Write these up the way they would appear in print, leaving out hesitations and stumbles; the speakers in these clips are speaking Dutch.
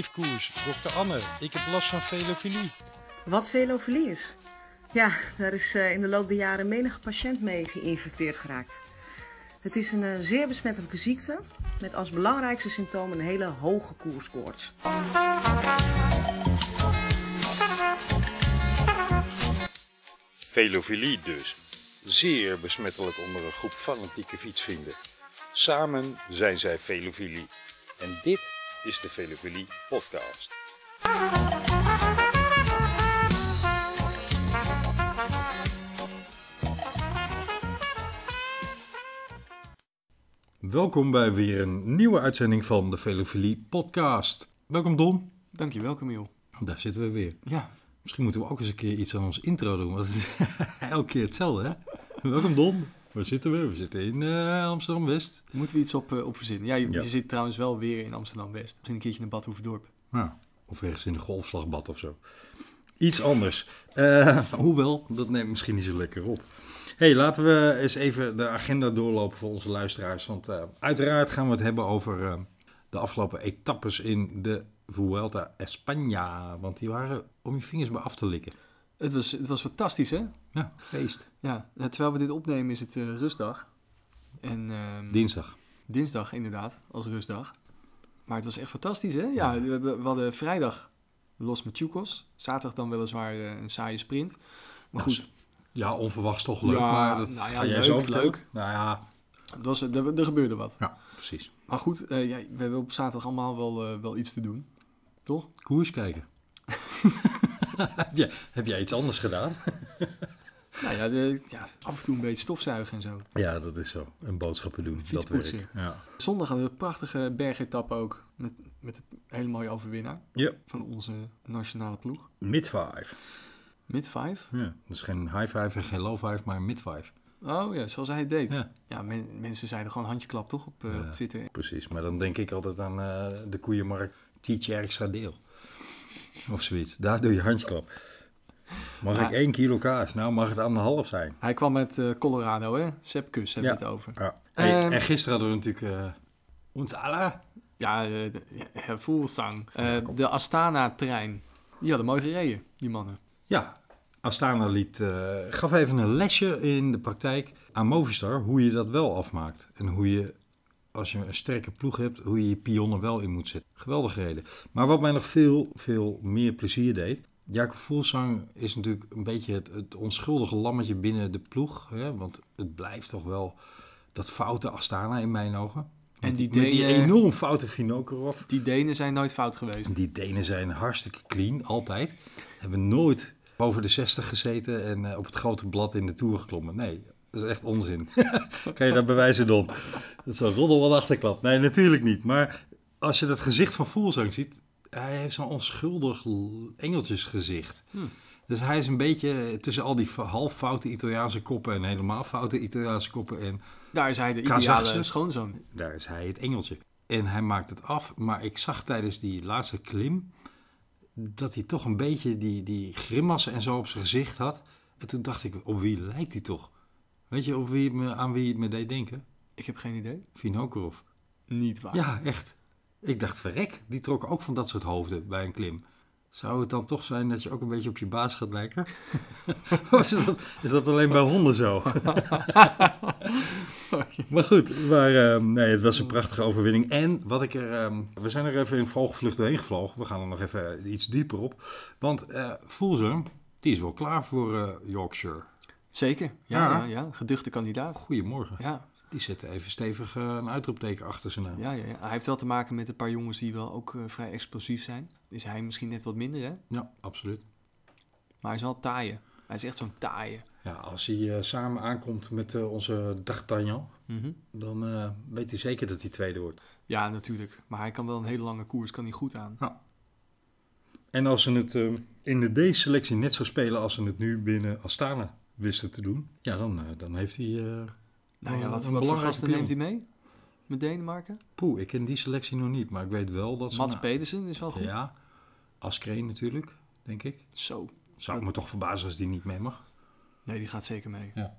Neefkoers, dokter Anne, ik heb last van velofilie. Wat velofilie is? Ja, daar is in de loop der jaren menige patiënt mee geïnfecteerd geraakt. Het is een zeer besmettelijke ziekte met als belangrijkste symptoom een hele hoge koerskoorts. Velofilie dus. Zeer besmettelijk onder een groep fanatieke fietsvrienden. Samen zijn zij velofilie. En dit is de Velofilie Podcast. Welkom bij weer een nieuwe uitzending van de Velofilie Podcast. Welkom Don. Dankjewel Camille. Daar zitten we weer. Ja. Misschien moeten we ook eens een keer iets aan ons intro doen, want het is elke keer hetzelfde, hè? Welkom Don. Waar zitten we? We zitten in Amsterdam-West. Moeten we iets op verzinnen? Ja, je zit trouwens wel weer in Amsterdam-West. Misschien een keertje in Badhoevedorp. Ja, of ergens in de golfslagbad of zo. Iets anders. Hoewel, dat neemt misschien niet zo lekker op. Hey, laten we eens even de agenda doorlopen voor onze luisteraars. Want uiteraard gaan we het hebben over de afgelopen etappes in de Vuelta España. Want die waren om je vingers maar af te likken. Het was fantastisch, hè? Ja, feest. Ja, terwijl we dit opnemen is het rustdag. En, dinsdag. Dinsdag, inderdaad, als rustdag. Maar het was echt fantastisch, hè? Ja, we hadden vrijdag Los Machucos. Zaterdag dan weliswaar een saaie sprint. Maar goed. Ja, onverwachts toch leuk. Ja, maar dat ga jij zo leuk. Nou ja. Er gebeurde wat. Ja, precies. Maar goed, we hebben op zaterdag allemaal wel iets te doen. Toch? Koers kijken. Heb jij iets anders gedaan? Nou ja, af en toe een beetje stofzuigen en zo. Ja, dat is zo. Een boodschappen doen, dat werk. Ja. Zondag hadden we een prachtige bergetap ook. Met een hele mooie overwinnaar van onze nationale ploeg. Mid-five. Mid-five? Ja, dus geen high-five en geen low-five, maar mid-five. Oh ja, zoals hij het deed. Ja, mensen zeiden gewoon handjeklap toch op Twitter. Precies, maar dan denk ik altijd aan de koeienmarkt Tietje Extra Deel. Of zoiets. Daar doe je handjeklap. Mag ik 1 kilo kaas? Nou, mag het 1,5 zijn. Hij kwam met Colorado, hè? Sepp Kuss hebben we het over. Ja. En gisteren hadden we natuurlijk... Ontsala? Ja, Fuglsang. De Astana-trein. Die hadden mooi gereden, die mannen. Ja, Astana gaf even een lesje in de praktijk aan Movistar... hoe je dat wel afmaakt. En hoe je... als je een sterke ploeg hebt, hoe je je pionnen wel in moet zetten. Geweldig reden. Maar wat mij nog veel, veel meer plezier deed... Jakob Fuglsang is natuurlijk een beetje het onschuldige lammetje binnen de ploeg. Hè? Want het blijft toch wel dat foute Astana in mijn ogen. En die enorm foute Vinokourov. Die Denen zijn nooit fout geweest. Die Denen zijn hartstikke clean, altijd. Hebben nooit boven de 60 gezeten en op het grote blad in de Tour geklommen. Nee, dat is echt onzin. Kan je dat bewijzen, Don? Dat is een roddel wel achterklap. Nee, natuurlijk niet. Maar als je dat gezicht van Fuglsang ziet... Hij heeft zo'n onschuldig engeltjesgezicht. Dus hij is een beetje tussen al die half foute Italiaanse koppen... en helemaal foute Italiaanse koppen. En daar is hij de ideale schoonzoon. Daar is hij het engeltje. En hij maakt het af. Maar ik zag tijdens die laatste klim... dat hij toch een beetje die grimassen en zo op zijn gezicht had. En toen dacht ik, op wie lijkt hij toch? Weet je aan wie het me deed denken? Ik heb geen idee. Vinokourov. Niet waar. Ja, echt. Ik dacht, verrek, die trokken ook van dat soort hoofden bij een klim. Zou het dan toch zijn dat je ook een beetje op je baas gaat lijken? Of is dat alleen bij honden zo? Maar goed, het was een prachtige overwinning. En wat ik we zijn er even in vogelvlucht doorheen gevlogen. We gaan er nog even iets dieper op. Want Fuglsang, die is wel klaar voor Yorkshire. Zeker, ja, geduchte kandidaat. Goedemorgen. Ja. Die zetten even stevig een uitroepteken achter zijn naam. Ja. Hij heeft wel te maken met een paar jongens die wel ook vrij explosief zijn. Is hij misschien net wat minder, hè? Ja, absoluut. Maar hij is wel taaie. Hij is echt zo'n taaie. Ja, als hij samen aankomt met onze D'Artagnan... dan weet hij zeker dat hij tweede wordt. Ja, natuurlijk. Maar hij kan wel een hele lange koers, kan hij goed aan. Ja. En als ze het in de D-selectie net zo spelen... als ze het nu binnen Astana wisten te doen... ja, dan heeft hij... Nou ja, wat voor gasten neemt hij mee? Met Denemarken? Poeh, ik ken die selectie nog niet, maar ik weet wel dat ze... Mats Pedersen is wel goed. Ja, Askreen natuurlijk, denk ik. Zo. Zou ik me toch verbazen als die niet mee mag? Nee, die gaat zeker mee. Ja.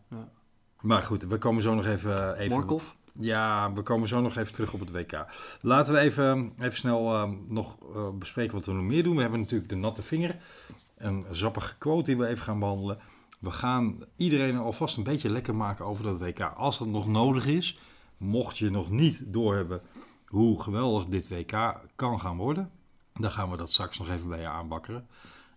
Maar goed, we komen zo nog even... Morkov? Ja, we komen zo nog even terug op het WK. Laten we even snel nog bespreken wat we nog meer doen. We hebben natuurlijk de natte vinger. Een zappige quote die we even gaan behandelen. We gaan iedereen alvast een beetje lekker maken over dat WK. Als dat nog nodig is, mocht je nog niet doorhebben hoe geweldig dit WK kan gaan worden. Dan gaan we dat straks nog even bij je aanbakkeren.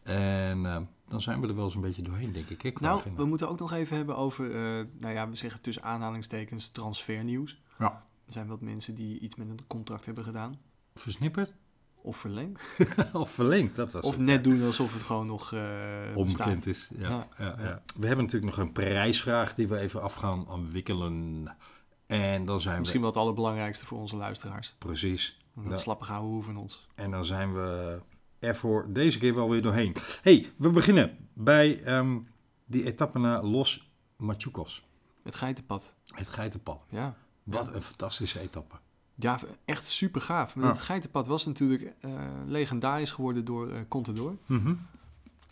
En dan zijn we er wel eens een beetje doorheen, denk ik. We moeten ook nog even hebben over, we zeggen tussen aanhalingstekens transfernieuws. Ja. Er zijn wat mensen die iets met een contract hebben gedaan. Versnipperd. Of verlengd. Dat was of het. Of net doen alsof het gewoon nog onbekend is. Ja. We hebben natuurlijk nog een prijsvraag die we even af gaan wikkelen. En dan zijn misschien wel het allerbelangrijkste voor onze luisteraars. Precies. Dat slappig houden van ons. En dan zijn we er voor deze keer wel weer doorheen. Hey, we beginnen bij die etappe naar Los Machucos. Het Geitenpad. Ja. Wat een fantastische etappe. Ja, echt super gaaf. Maar het Geitenpad was natuurlijk legendarisch geworden door Contador. Mm-hmm.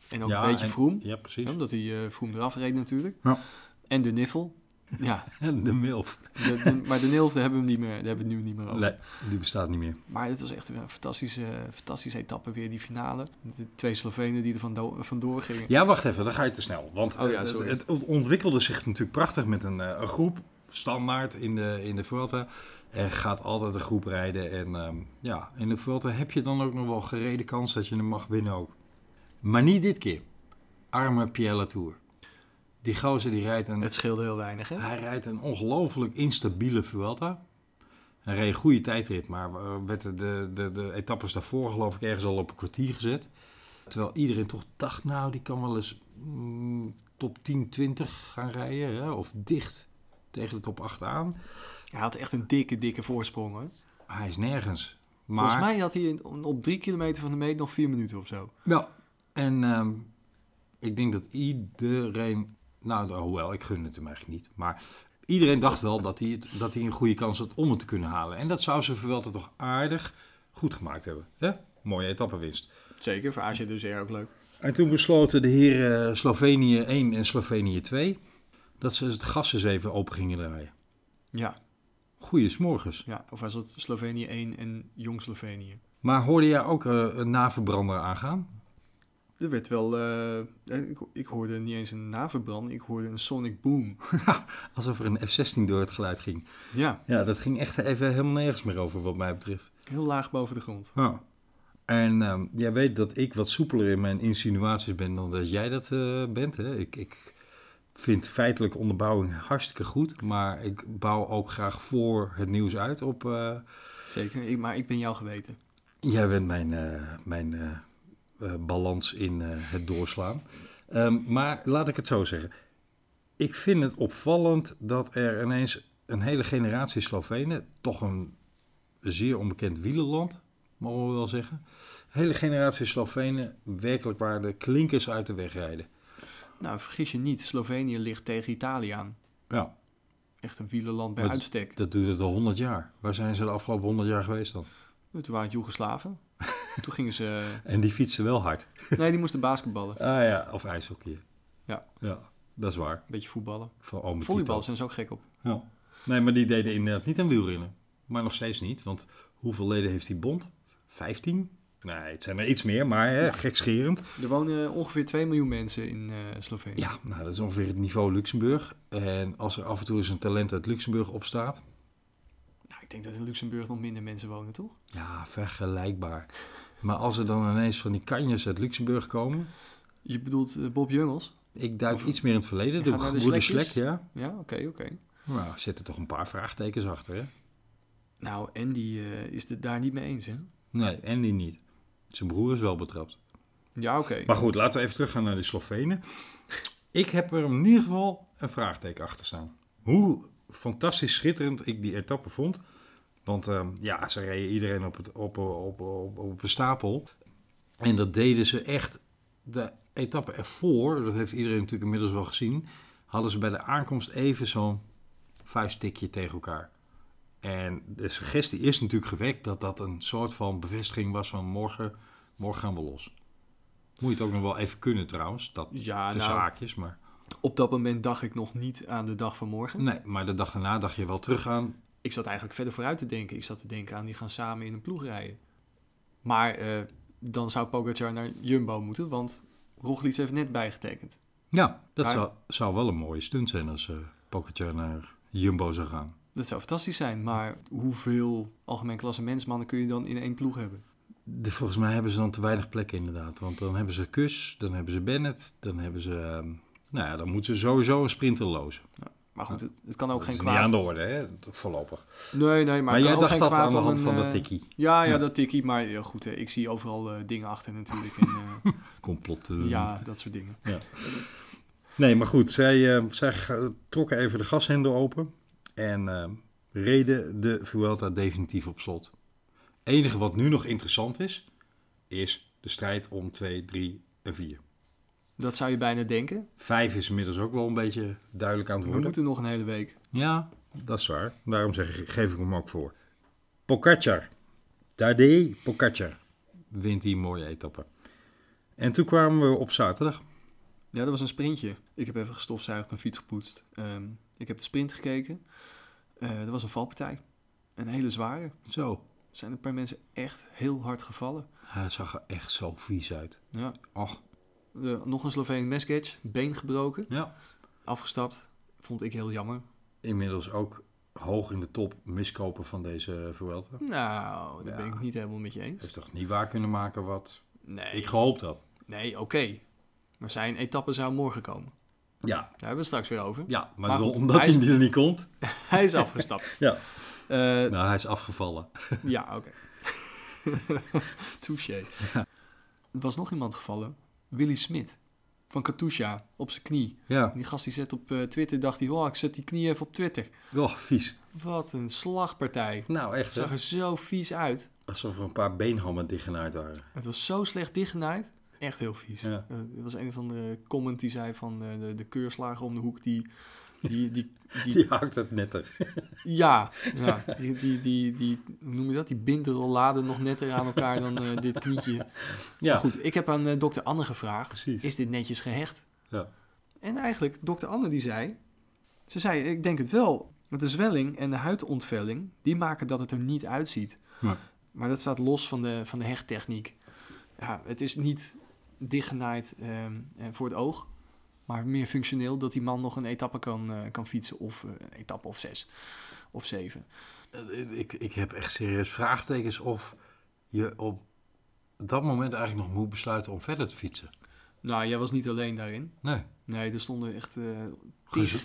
En ook een beetje Vroom. Ja, precies. Omdat hij Vroom eraf reed natuurlijk. Ja. En de Niffel. Ja. En de Milf. Maar de Milf, daar hebben we het nu niet meer over. Nee, die bestaat niet meer. Maar het was echt een fantastische etappe weer, die finale. De twee Slovenen die er vandoor gingen. Ja, wacht even, dan ga je te snel. Want het ontwikkelde zich natuurlijk prachtig met een groep. Standaard in de Vuelta. Er gaat altijd een groep rijden. En in de Vuelta heb je dan ook nog wel gereden kans dat je hem mag winnen ook. Maar niet dit keer. Arme Pierre Latour. Die gozer die rijdt een... Het scheelde heel weinig, hè? Hij rijdt een ongelooflijk instabiele Vuelta. Hij reed een goede tijdrit, maar werd de etappes daarvoor geloof ik ergens al op een kwartier gezet. Terwijl iedereen toch dacht, nou die kan wel eens top 10, 20 gaan rijden. Ja? Of dicht tegen de top 8 aan. Hij had echt een dikke voorsprong, hè? Hij is nergens. Maar... Volgens mij had hij op 3 kilometer van de meet nog 4 minuten of zo. Nou, en ik denk dat iedereen... Nou, hoewel, ik gun het hem eigenlijk niet. Maar iedereen dacht wel dat hij een goede kans had om het te kunnen halen. En dat zou ze Vuelta toch aardig goed gemaakt hebben. Hè? Mooie etappenwinst. Zeker, voor AG dus ook leuk. En toen besloten de heren Slovenië 1 en Slovenië 2... dat ze het gas eens even open gingen draaien. Ja. Goeiesmorgens. Ja, of was het Slovenië 1 en Jong Slovenië. Maar hoorde jij ook een naverbrander aangaan? Er werd wel... Ik hoorde niet eens een naverbrand, ik hoorde een sonic boom. Alsof er een F-16 door het geluid ging. Ja. Ja, dat ging echt even helemaal nergens meer over wat mij betreft. Heel laag boven de grond. Oh. En jij weet dat ik wat soepeler in mijn insinuaties ben dan dat jij dat bent. Hè? Ik vind feitelijk onderbouwing hartstikke goed. Maar ik bouw ook graag voor het nieuws uit op... Zeker, maar ik ben jouw geweten. Jij bent mijn balans in het doorslaan. Maar laat ik het zo zeggen. Ik vind het opvallend dat er ineens een hele generatie Slovenen... toch een zeer onbekend wielerland, mogen we wel zeggen... een hele generatie Slovenen werkelijk waar de klinkers uit de weg rijden. Nou, vergis je niet. Slovenië ligt tegen Italië aan. Ja. Echt een wielerland bij uitstek. Dat doet het al 100 jaar. Waar zijn ze de afgelopen 100 jaar geweest dan? Toen waren het Joegoslaven. Toen gingen ze... En die fietsen wel hard. Nee, die moesten basketballen. Ah ja, of ijshockeyen. Ja, dat is waar. Beetje voetballen. Volleybal zijn ze ook gek op. Ja. Nee, maar die deden inderdaad niet aan wielrennen. Maar nog steeds niet, want hoeveel leden heeft die bond? 15? Nee, het zijn er iets meer, maar hè, gekscherend. Er wonen ongeveer 2 miljoen mensen in Slovenië. Ja, nou, dat is ongeveer het niveau Luxemburg. En als er af en toe eens een talent uit Luxemburg opstaat... Nou, ik denk dat in Luxemburg nog minder mensen wonen, toch? Ja, vergelijkbaar. Maar als er dan ineens van die kanjers uit Luxemburg komen... Je bedoelt Bob Jungels? Ik duik iets meer in het verleden. De Slek, ja. Ja, oké. Nou, er zitten toch een paar vraagtekens achter, hè? Nou, Andy is het daar niet mee eens, hè? Nee, Andy niet. Zijn broer is wel betrapt. Ja, oké. Maar goed, laten we even teruggaan naar die Slovenen. Ik heb er in ieder geval een vraagteken achter staan. Hoe fantastisch schitterend ik die etappe vond. Want ze reden iedereen op een stapel. En dat deden ze echt. De etappe ervoor, dat heeft iedereen natuurlijk inmiddels wel gezien... hadden ze bij de aankomst even zo'n vuisttikje tegen elkaar. En de suggestie is natuurlijk gewekt dat dat een soort van bevestiging was van morgen gaan we los. Moet je het ook nog wel even kunnen trouwens, dat tussen haakjes, maar... Op dat moment dacht ik nog niet aan de dag van morgen. Nee, maar de dag daarna dacht je wel terug aan ik zat eigenlijk verder vooruit te denken. Ik zat te denken aan die gaan samen in een ploeg rijden. Maar dan zou Pogacar naar Jumbo moeten, want Roglič heeft net bijgetekend. Ja, dat zou wel een mooie stunt zijn als Pogacar naar Jumbo zou gaan. Dat zou fantastisch zijn, maar hoeveel algemeen klassementsmannen kun je dan in één ploeg hebben? Volgens mij hebben ze dan te weinig plekken inderdaad. Want dan hebben ze Kuss, dan hebben ze Bennett, dan hebben ze... nou ja, dan moeten ze sowieso een sprinter lozen. Ja, maar goed, het kan ook dat geen kwaad. Dat is niet aan de orde, hè, voorlopig. Nee, maar jij dacht dat aan de hand van dat tikkie. Ja, dat tikkie, maar goed, ik zie overal dingen achter natuurlijk. Complotten. Ja, dat soort dingen. Ja. Nee, maar goed, zij trokken even de gashendel open en reden de Vuelta definitief op slot. Enige wat nu nog interessant is, is de strijd om 2, 3 en 4. Dat zou je bijna denken. 5 is inmiddels ook wel een beetje duidelijk aan het worden. We moeten nog een hele week. Ja, dat is waar. Daarom geef ik hem ook voor. Pogačar. Tadej Pogačar wint die mooie etappe. En toen kwamen we op zaterdag. Ja, dat was een sprintje. Ik heb even gestofzuigd, mijn fiets gepoetst. Ik heb de sprint gekeken. Dat was een valpartij. Een hele zware. Zo. Zijn een paar mensen echt heel hard gevallen. Hij zag er echt zo vies uit. Ja. Och. Nog een Sloveen Mescage, been gebroken. Ja. Afgestapt, vond ik heel jammer. Inmiddels ook hoog in de top miskopen van deze Vuelta. Nou, daar ben ik niet helemaal met je eens. Heeft toch niet waar kunnen maken wat ik gehoopt had? Nee, oké. Maar zijn etappe zou morgen komen. Ja. Daar hebben we het straks weer over. Ja, maar goed, omdat hij er niet komt. Hij is afgestapt. Ja. Hij is afgevallen. Ja, oké. Touché. Ja. Er was nog iemand gevallen. Willy Smit van Katusha op zijn knie. Ja. Die gast die zet op Twitter, dacht hij, ik zet die knie even op Twitter. Oh, vies. Wat een slagpartij. Nou, echt. Het zag er zo vies uit. Alsof er een paar beenhammen dichtgenaaid waren. Het was zo slecht dichtgenaaid. Echt heel vies. Ja. Er was een van de comment die zei van de keurslager om de hoek die haakt het netter. Ja. Hoe noem je dat? Die bindt de rollade nog netter aan elkaar dan dit knietje. Ja. Maar goed, ik heb aan dokter Anne gevraagd. Precies. Is dit netjes gehecht? Ja. En eigenlijk, dokter Anne die zei... Ze zei, ik denk het wel. Want de zwelling en de huidontvelling... die maken dat het er niet uitziet. Ja. Maar dat staat los van de hechttechniek. Ja, het is niet dichtgenaaid voor het oog... Maar meer functioneel dat die man nog een etappe kan fietsen. Of een etappe of 6 of 7. Ik heb echt serieus vraagtekens of je op dat moment eigenlijk nog moet besluiten om verder te fietsen. Nou, jij was niet alleen daarin. Nee, er stonden echt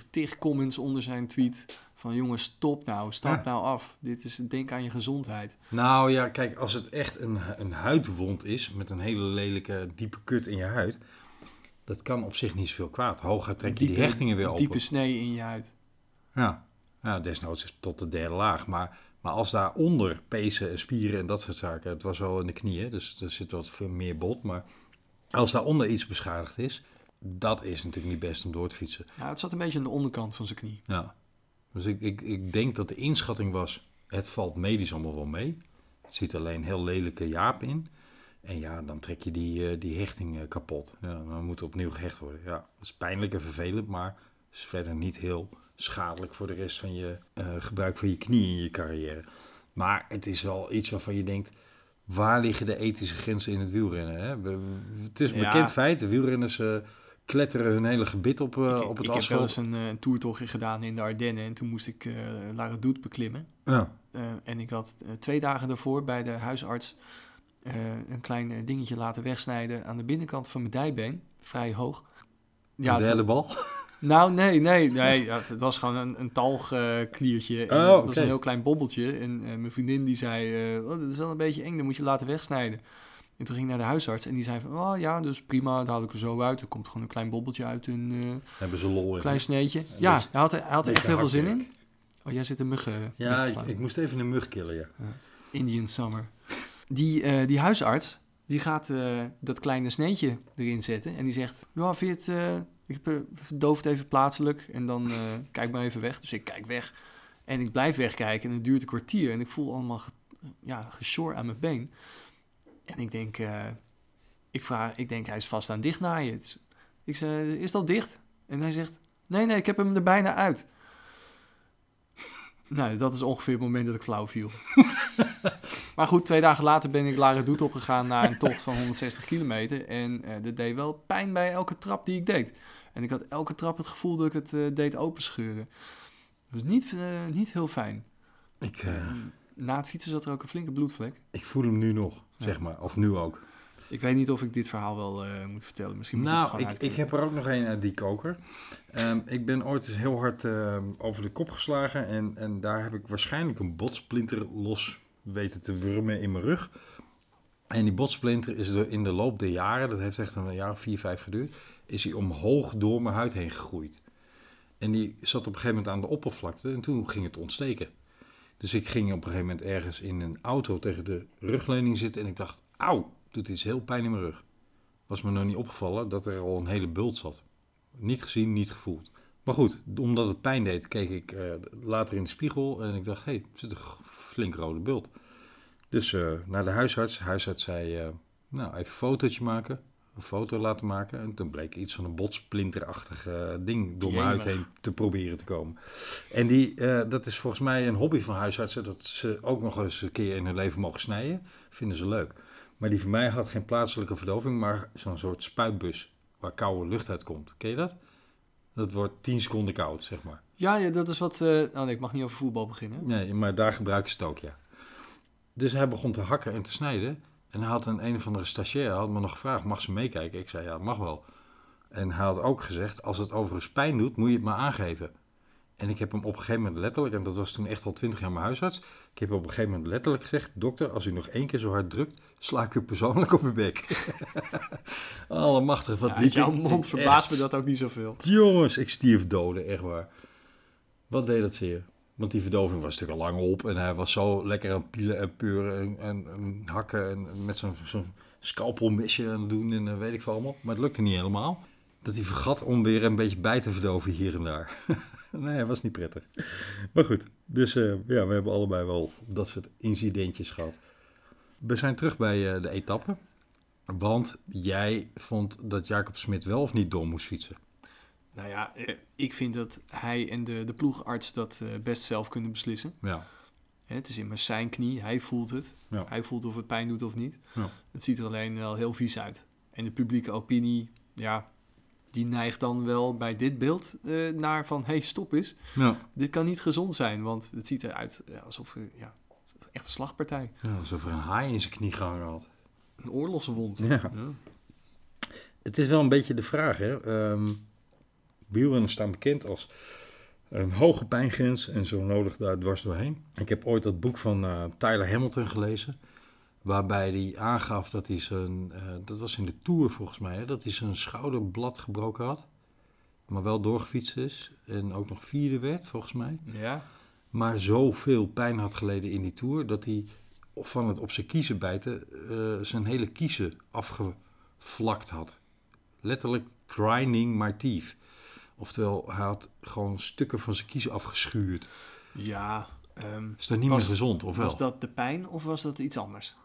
tig comments onder zijn tweet. Van jongens, stap nou af. Denk aan je gezondheid. Nou ja, kijk, als het echt een huidwond is met een hele lelijke diepe kut in je huid... Dat kan op zich niet zoveel kwaad. Hooguit trek je die hechtingen weer open. Diepe snee in je huid. Ja, desnoods tot de derde laag. Maar als daaronder pezen en spieren en dat soort zaken... Het was wel in de knieën, dus er zit wat meer bot. Maar als daaronder iets beschadigd is... Dat is natuurlijk niet best om door te fietsen. Ja, het zat een beetje aan de onderkant van zijn knie. Ja. Dus ik denk dat de inschatting was... Het valt medisch allemaal wel mee. Het zit alleen heel lelijke jaap in... En ja, dan trek je die hechting kapot. Ja, dan moet het opnieuw gehecht worden. Ja, dat is pijnlijk en vervelend, maar is verder niet heel schadelijk voor de rest van je gebruik van je knie in je carrière. Maar het is wel iets waarvan je denkt, waar liggen de ethische grenzen in het wielrennen? Hè? Het is een bekend feit, de wielrenners kletteren hun hele gebit op het asfalt. Ik heb wel eens een toertochtje gedaan in de Ardennen en toen moest ik La Redoute beklimmen. Ja. En ik had 2 dagen daarvoor bij de huisarts... een klein dingetje laten wegsnijden aan de binnenkant van mijn dijbeen. Vrij hoog. Ja, de hele bal? Nou, nee. Ja, het was gewoon een talgkliertje. Het was een heel klein bobbeltje. En mijn vriendin die zei, dat is wel een beetje eng, dat moet je laten wegsnijden. En toen ging ik naar de huisarts en die zei van, dus prima, dat haal ik er zo uit. Er komt gewoon een klein bobbeltje uit. Hebben ze lol in. Klein sneetje. Ja, dus, hij had er echt heel veel zin in. Oh, jij zit een mug te slaan. Ik moest even een mug killen, ja. Indian Summer. Die huisarts, die gaat dat kleine sneetje erin zetten. En die zegt, vind je het... ik verdoof het even plaatselijk. En dan kijk maar even weg. Dus ik kijk weg. En ik blijf wegkijken. En het duurt een kwartier. En ik voel allemaal gesjor aan mijn been. En ik denk... Ik denk, hij is vast aan dichtnaaien. Dus ik zeg, is dat dicht? En hij zegt, nee, ik heb hem er bijna uit. Nee, dat is ongeveer het moment dat ik flauw viel. Maar goed, 2 dagen later ben ik La Redoute opgegaan na een tocht van 160 kilometer. En dat deed wel pijn bij elke trap die ik deed. En ik had elke trap het gevoel dat ik het deed openscheuren. Dat was niet heel fijn. Na het fietsen zat er ook een flinke bloedvlek. Ik voel hem nu nog, zeg maar. Of nu ook. Ik weet niet of ik dit verhaal wel moet vertellen. Misschien moet het gewoon ik heb er ook nog een uit die koker. Ik ben ooit eens heel hard over de kop geslagen. En daar heb ik waarschijnlijk een botsplinter los weten te wurmen in mijn rug. En die botsplinter is in de loop der jaren, dat heeft echt een jaar of 4, 5 geduurd, is hij omhoog door mijn huid heen gegroeid. En die zat op een gegeven moment aan de oppervlakte en toen ging het ontsteken. Dus ik ging op een gegeven moment ergens in een auto tegen de rugleuning zitten en ik dacht, auw, doet iets heel pijn in mijn rug. Was me nog niet opgevallen dat er al een hele bult zat. Niet gezien, niet gevoeld. Maar goed, omdat het pijn deed, keek ik later in de spiegel en ik dacht, hé, er zit een flink rode bult. Dus naar de huisarts. De huisarts zei, nou, even een fotootje maken. Een foto laten maken. En toen bleek iets van een botsplinterachtig ding door mijn huid heen te proberen te komen. En dat is volgens mij een hobby van huisartsen. Dat ze ook nog eens een keer in hun leven mogen snijden. Vinden ze leuk. Maar die van mij had geen plaatselijke verdoving, maar zo'n soort spuitbus waar koude lucht uit komt. Ken je dat? Dat wordt 10 seconden koud, zeg maar. Ja, dat is wat... ik mag niet over voetbal beginnen. Nee, maar daar gebruiken ze het ook, ja. Dus hij begon te hakken en te snijden. En hij had een of andere stagiair, had me nog gevraagd, mag ze meekijken? Ik zei, ja, mag wel. En hij had ook gezegd, als het overigens pijn doet, moet je het maar aangeven. En ik heb hem op een gegeven moment letterlijk, en dat was toen echt al 20 jaar mijn huisarts, ik heb op een gegeven moment letterlijk gezegd, dokter, als u nog 1 keer zo hard drukt, sla ik u persoonlijk op uw bek. Allemachtig, wat liep ik. Jouw mond verbaast me dat ook niet zoveel. Jongens, ik stierf doden, echt waar. Wat deed dat zeer? Want die verdoving was natuurlijk al lang op en hij was zo lekker aan pielen en peuren en hakken en met zo'n scalpelmesje aan het doen en weet ik veel allemaal. Maar het lukte niet helemaal. Dat hij vergat om weer een beetje bij te verdoven hier en daar. Nee, was niet prettig. Maar goed, dus we hebben allebei wel dat soort incidentjes gehad. We zijn terug bij de etappe. Want jij vond dat Jakob Smit wel of niet door moest fietsen. Nou ja, ik vind dat hij en de ploegarts dat best zelf kunnen beslissen. Ja. Het is immers zijn knie, hij voelt het. Ja. Hij voelt of het pijn doet of niet. Ja. Het ziet er alleen wel heel vies uit. En de publieke opinie, ja, die neigt dan wel bij dit beeld naar van, hey, stop eens. Ja. Dit kan niet gezond zijn, want het ziet eruit alsof echt een slagpartij. Ja, alsof er een haai in zijn knie gehangen had. Een oorlogswond. Ja. Ja. Het is wel een beetje de vraag, hè. Wielrenners staan bekend als een hoge pijngrens en zo nodig daar dwars doorheen. Ik heb ooit dat boek van Tyler Hamilton gelezen, waarbij hij aangaf dat hij zijn, dat was in de Tour volgens mij, hè, dat hij zijn schouderblad gebroken had, maar wel doorgefietst is en ook nog 4e werd volgens mij. Ja. Maar zoveel pijn had geleden in die Tour dat hij van het op zijn kiezen bijten zijn hele kiezen afgevlakt had. Letterlijk grinding my teeth. Oftewel, hij had gewoon stukken van zijn kiezen afgeschuurd. Ja. Is dat niet meer gezond, of wel? Was dat de pijn of was dat iets anders?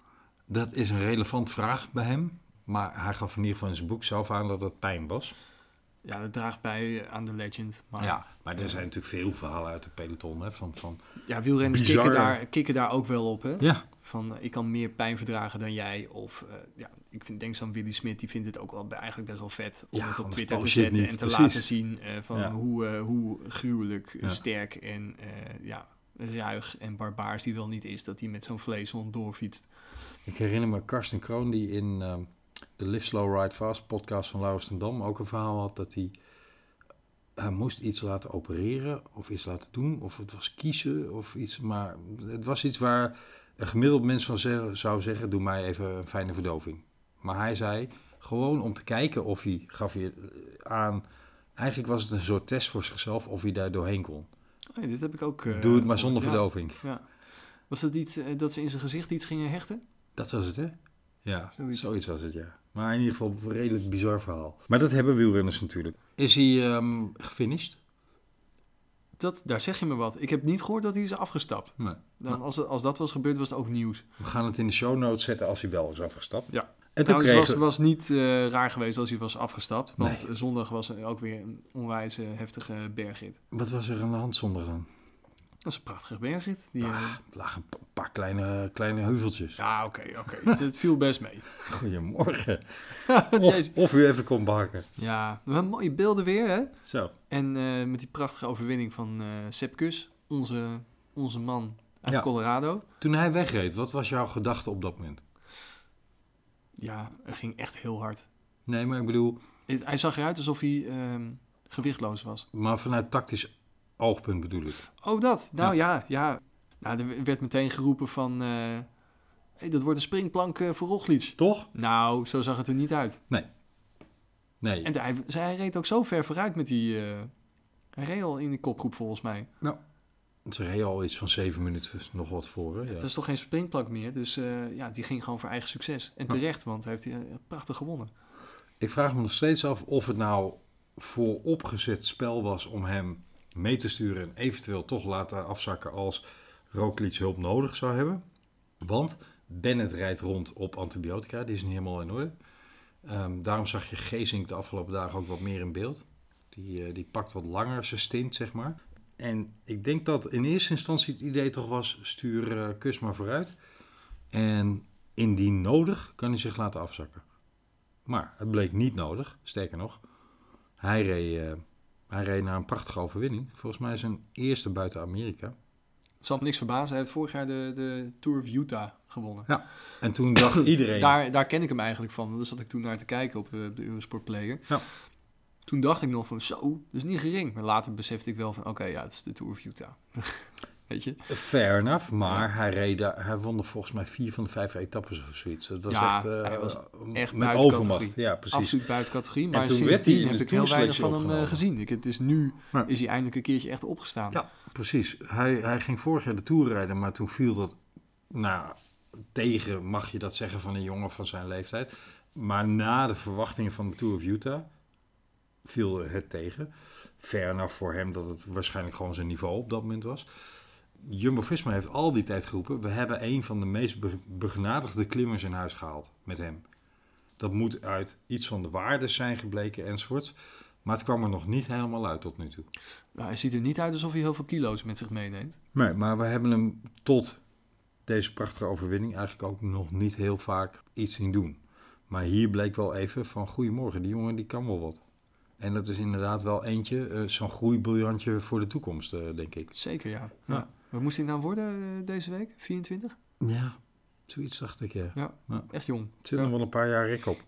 Dat is een relevant vraag bij hem. Maar hij gaf in ieder geval in zijn boek zelf aan dat dat pijn was. Ja, dat draagt bij aan de legend. Maar, ja, maar er zijn natuurlijk veel verhalen uit de peloton. Hè, van ja, wielrenners kikken daar ook wel op. Hè? Ja. Van, ik kan meer pijn verdragen dan jij. Of ik denk zo'n Willy Smit, die vindt het ook wel eigenlijk best wel vet om het op Twitter te zetten en te laten zien hoe gruwelijk sterk en ruig en barbaars die wel niet is, dat hij met zo'n vleeshond doorfietst. Ik herinner me Karsten Kroon die in de Live Slow Ride Fast podcast van Laurens ten Dam ook een verhaal had dat hij moest iets laten opereren of iets laten doen of het was kiezen of iets, maar het was iets waar een gemiddeld mens van zou zeggen, doe mij even een fijne verdoving. Maar hij zei, gewoon om te kijken of hij, gaf je aan, eigenlijk was het een soort test voor zichzelf of hij daar doorheen kon. Oh, dit heb ik ook. Doe het maar zonder verdoving. Ja. Was dat iets dat ze in zijn gezicht iets gingen hechten? Dat was het, hè? Ja, zoiets was het, ja. Maar in ieder geval een redelijk bizar verhaal. Maar dat hebben wielrenners natuurlijk. Is hij gefinished? Daar zeg je me wat. Ik heb niet gehoord dat hij is afgestapt. Nee. Dan, als dat was gebeurd, was het ook nieuws. We gaan het in de show notes zetten als hij wel is afgestapt. Ja. En toen was niet raar geweest als hij was afgestapt. Want zondag was er ook weer een onwijs heftige bergrit. Wat was er aan de hand zondag dan? Dat is een prachtige bergrit. Er lagen een paar kleine heuveltjes. Ja, oké. Het viel best mee. Goedemorgen. of u even komt bakken. Ja, we hebben mooie beelden weer, hè? Zo. En met die prachtige overwinning van Sepp Kuss, onze man uit Colorado. Toen hij wegreed, wat was jouw gedachte op dat moment? Ja, het ging echt heel hard. Nee, maar ik bedoel... Hij zag eruit alsof hij gewichtloos was. Maar vanuit tactisch oogpunt bedoel ik. Oh, dat? Nou ja. Nou, er werd meteen geroepen van... dat wordt een springplank voor Roglič. Toch? Nou, zo zag het er niet uit. Nee. En hij reed ook zo ver vooruit met die... hij reed al in de kopgroep volgens mij. Nou, ze reed al iets van 7 minuten nog wat voor. Hè? Ja. Het is toch geen springplank meer. Dus die ging gewoon voor eigen succes. En terecht, want hij heeft prachtig gewonnen. Ik vraag me nog steeds af of het nou vooropgezet spel was om hem mee te sturen en eventueel toch laten afzakken als Roglič hulp nodig zou hebben. Want Bennett rijdt rond op antibiotica, die is niet helemaal in orde. Daarom zag je Geesink de afgelopen dagen ook wat meer in beeld. Die pakt wat langer zijn stint, zeg maar. En ik denk dat in eerste instantie het idee toch was, stuur Kuss maar vooruit. En indien nodig kan hij zich laten afzakken. Maar het bleek niet nodig, sterker nog. Hij reed naar een prachtige overwinning. Volgens mij zijn eerste buiten Amerika. Het zal me niks verbazen. Hij heeft vorig jaar de Tour of Utah gewonnen. Ja, en toen dacht iedereen... Daar ken ik hem eigenlijk van. Daar zat ik toen naar te kijken op de Eurosport Player. Ja. Toen dacht ik nog van, zo, dat is niet gering. Maar later besefte ik wel van, oké, het is de Tour of Utah. Weet je? Fair enough, maar hij won er volgens mij 4 van de 5 etappes of zoiets. Dat was echt met overmacht. Ja, precies. Absoluut buiten categorie, maar sindsdien heb ik heel weinig van hem gezien. Is hij eindelijk een keertje echt opgestaan. Ja, precies. Hij ging vorig jaar de Tour rijden, maar toen viel dat tegen, mag je dat zeggen, van een jongen van zijn leeftijd. Maar na de verwachtingen van de Tour of Utah viel het tegen. Fair enough voor hem dat het waarschijnlijk gewoon zijn niveau op dat moment was. Jumbo-Visma heeft al die tijd geroepen... we hebben een van de meest begenadigde klimmers in huis gehaald met hem. Dat moet uit iets van de waardes zijn gebleken enzovoorts. Maar het kwam er nog niet helemaal uit tot nu toe. Nou, hij ziet er niet uit alsof hij heel veel kilo's met zich meeneemt. Nee, maar we hebben hem tot deze prachtige overwinning... eigenlijk ook nog niet heel vaak iets zien doen. Maar hier bleek wel even van... goedemorgen, die jongen die kan wel wat. En dat is inderdaad wel eentje, zo'n groeibriljantje voor de toekomst, denk ik. Zeker, ja. Wat moest hij nou worden deze week? 24? Ja, zoiets dacht ik, ja. Ja. Echt jong. Het zit nog wel een paar jaar rek op.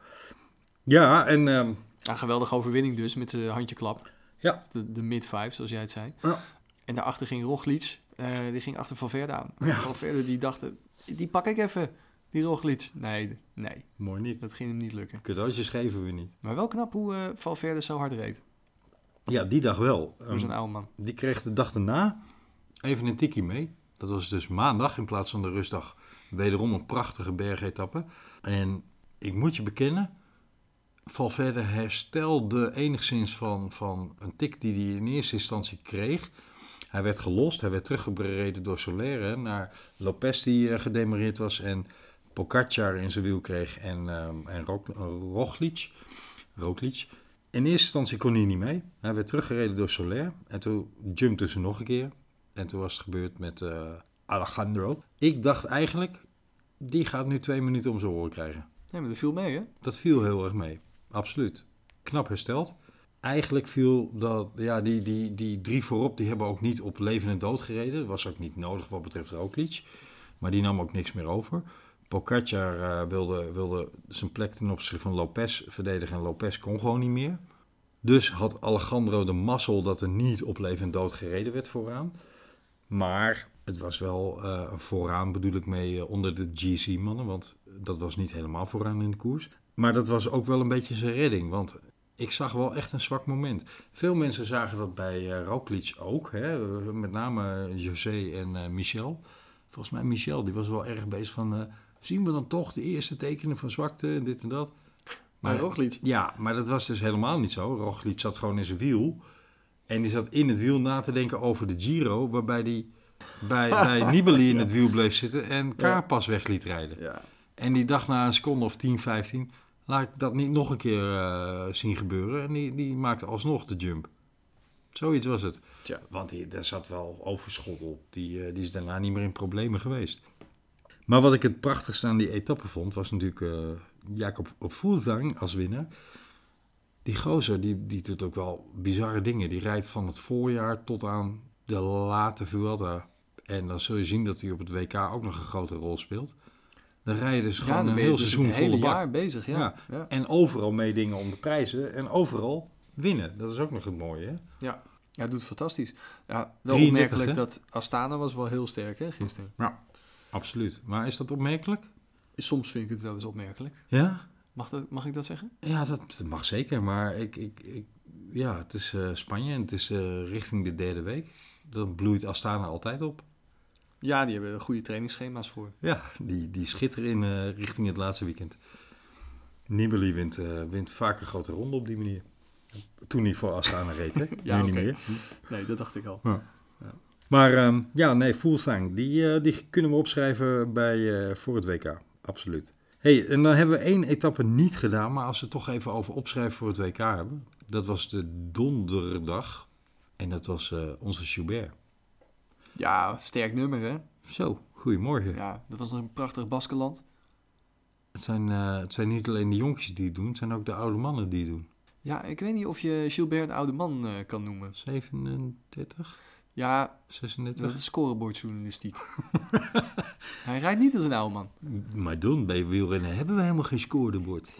Ja, en... geweldige overwinning dus, met zijn handjeklap. Ja. De mid-5, zoals jij het zei. Ja. En daarachter ging Roglič, die ging achter Valverde aan. Ja. Valverde, die dacht, die pak ik even, die Roglič. Nee. Mooi niet. Dat ging hem niet lukken. Cadeautjes geven we niet. Maar wel knap hoe Valverde zo hard reed. Ja, die dag wel. Voor zijn oude man. Die kreeg de dag daarna... even een tikkie mee. Dat was dus maandag in plaats van de rustdag. Wederom een prachtige bergetappe. En ik moet je bekennen, Valverde herstelde enigszins van een tik die hij in eerste instantie kreeg. Hij werd gelost, hij werd teruggereden door Soler naar Lopez die gedemareerd was en Pogačar in zijn wiel kreeg en Roglič. In eerste instantie kon hij niet mee. Hij werd teruggereden door Soler en toen jumpte ze nog een keer. En toen was het gebeurd met Alejandro. Ik dacht eigenlijk, die gaat nu 2 minuten om zijn oren krijgen. Nee, maar dat viel mee, hè? Dat viel heel erg mee, absoluut. Knap hersteld. Eigenlijk viel dat, die 3 voorop, die hebben ook niet op leven en dood gereden. Dat was ook niet nodig wat betreft Roglič. Maar die nam ook niks meer over. Pogačar wilde zijn plek ten opzichte van Lopez verdedigen. En Lopez kon gewoon niet meer. Dus had Alejandro de mazzel dat er niet op leven en dood gereden werd vooraan. Maar het was wel vooraan, bedoel ik mee, onder de GC-mannen. Want dat was niet helemaal vooraan in de koers. Maar dat was ook wel een beetje zijn redding. Want ik zag wel echt een zwak moment. Veel mensen zagen dat bij Roglič ook. Hè? Met name José en Michel. Volgens mij Michel, die was wel erg bezig van... zien we dan toch de eerste tekenen van zwakte en dit en dat. Maar Roglič? Ja, maar dat was dus helemaal niet zo. Roglič zat gewoon in zijn wiel... En die zat in het wiel na te denken over de Giro... waarbij hij bij Nibali in het wiel bleef zitten... en Carapaz weg liet rijden. Ja. En die dacht na een seconde of 10, 15... laat ik dat niet nog een keer zien gebeuren. En die maakte alsnog de jump. Zoiets was het. Ja. Want daar zat wel overschot op. Die is daarna niet meer in problemen geweest. Maar wat ik het prachtigste aan die etappe vond, was natuurlijk Jakob Fuglsang als winnaar. Die gozer, die doet ook wel bizarre dingen. Die rijdt van het voorjaar tot aan de late Vuelta. En dan zul je zien dat hij op het WK ook nog een grote rol speelt. Dan rij je dus gewoon een heel seizoen volle bak. Een hele jaar bezig, ja. En overal meedingen om de prijzen. En overal winnen. Dat is ook nog het mooie, hè? Ja. Ja, het doet fantastisch. Ja, wel 33, opmerkelijk, hè? Dat Astana was wel heel sterk, hè, gisteren. Ja, absoluut. Maar is dat opmerkelijk? Soms vind ik het wel eens opmerkelijk. Ja? Mag ik dat zeggen? Ja, dat mag zeker. Maar ik, het is Spanje en het is richting de derde week. Dan bloeit Astana altijd op. Ja, die hebben er goede trainingsschema's voor. Ja, die schitteren in richting het laatste weekend. Nibali wint vaak een grote ronde op die manier. Toen hij voor Astana reed, hè? Ja, nu niet meer. Nee, dat dacht ik al. Ja. Ja. Maar Fuglsang, die kunnen we opschrijven voor het WK. Absoluut. Hey, en dan hebben we 1 etappe niet gedaan, maar als we het toch even over opschrijven voor het WK hebben. Dat was de donderdag en dat was onze Joubert. Ja, sterk nummer, hè? Zo, goedemorgen. Ja, dat was een prachtig Baskenland. Het zijn niet alleen de jonkjes die het doen, het zijn ook de oude mannen die het doen. Ja, ik weet niet of je Gilbert een oude man kan noemen. 37? Ja, 36. Dat is scorebordjournalistiek. Hij rijdt niet als een oude man. Maar dan, bij wielrennen hebben we helemaal geen scorebord.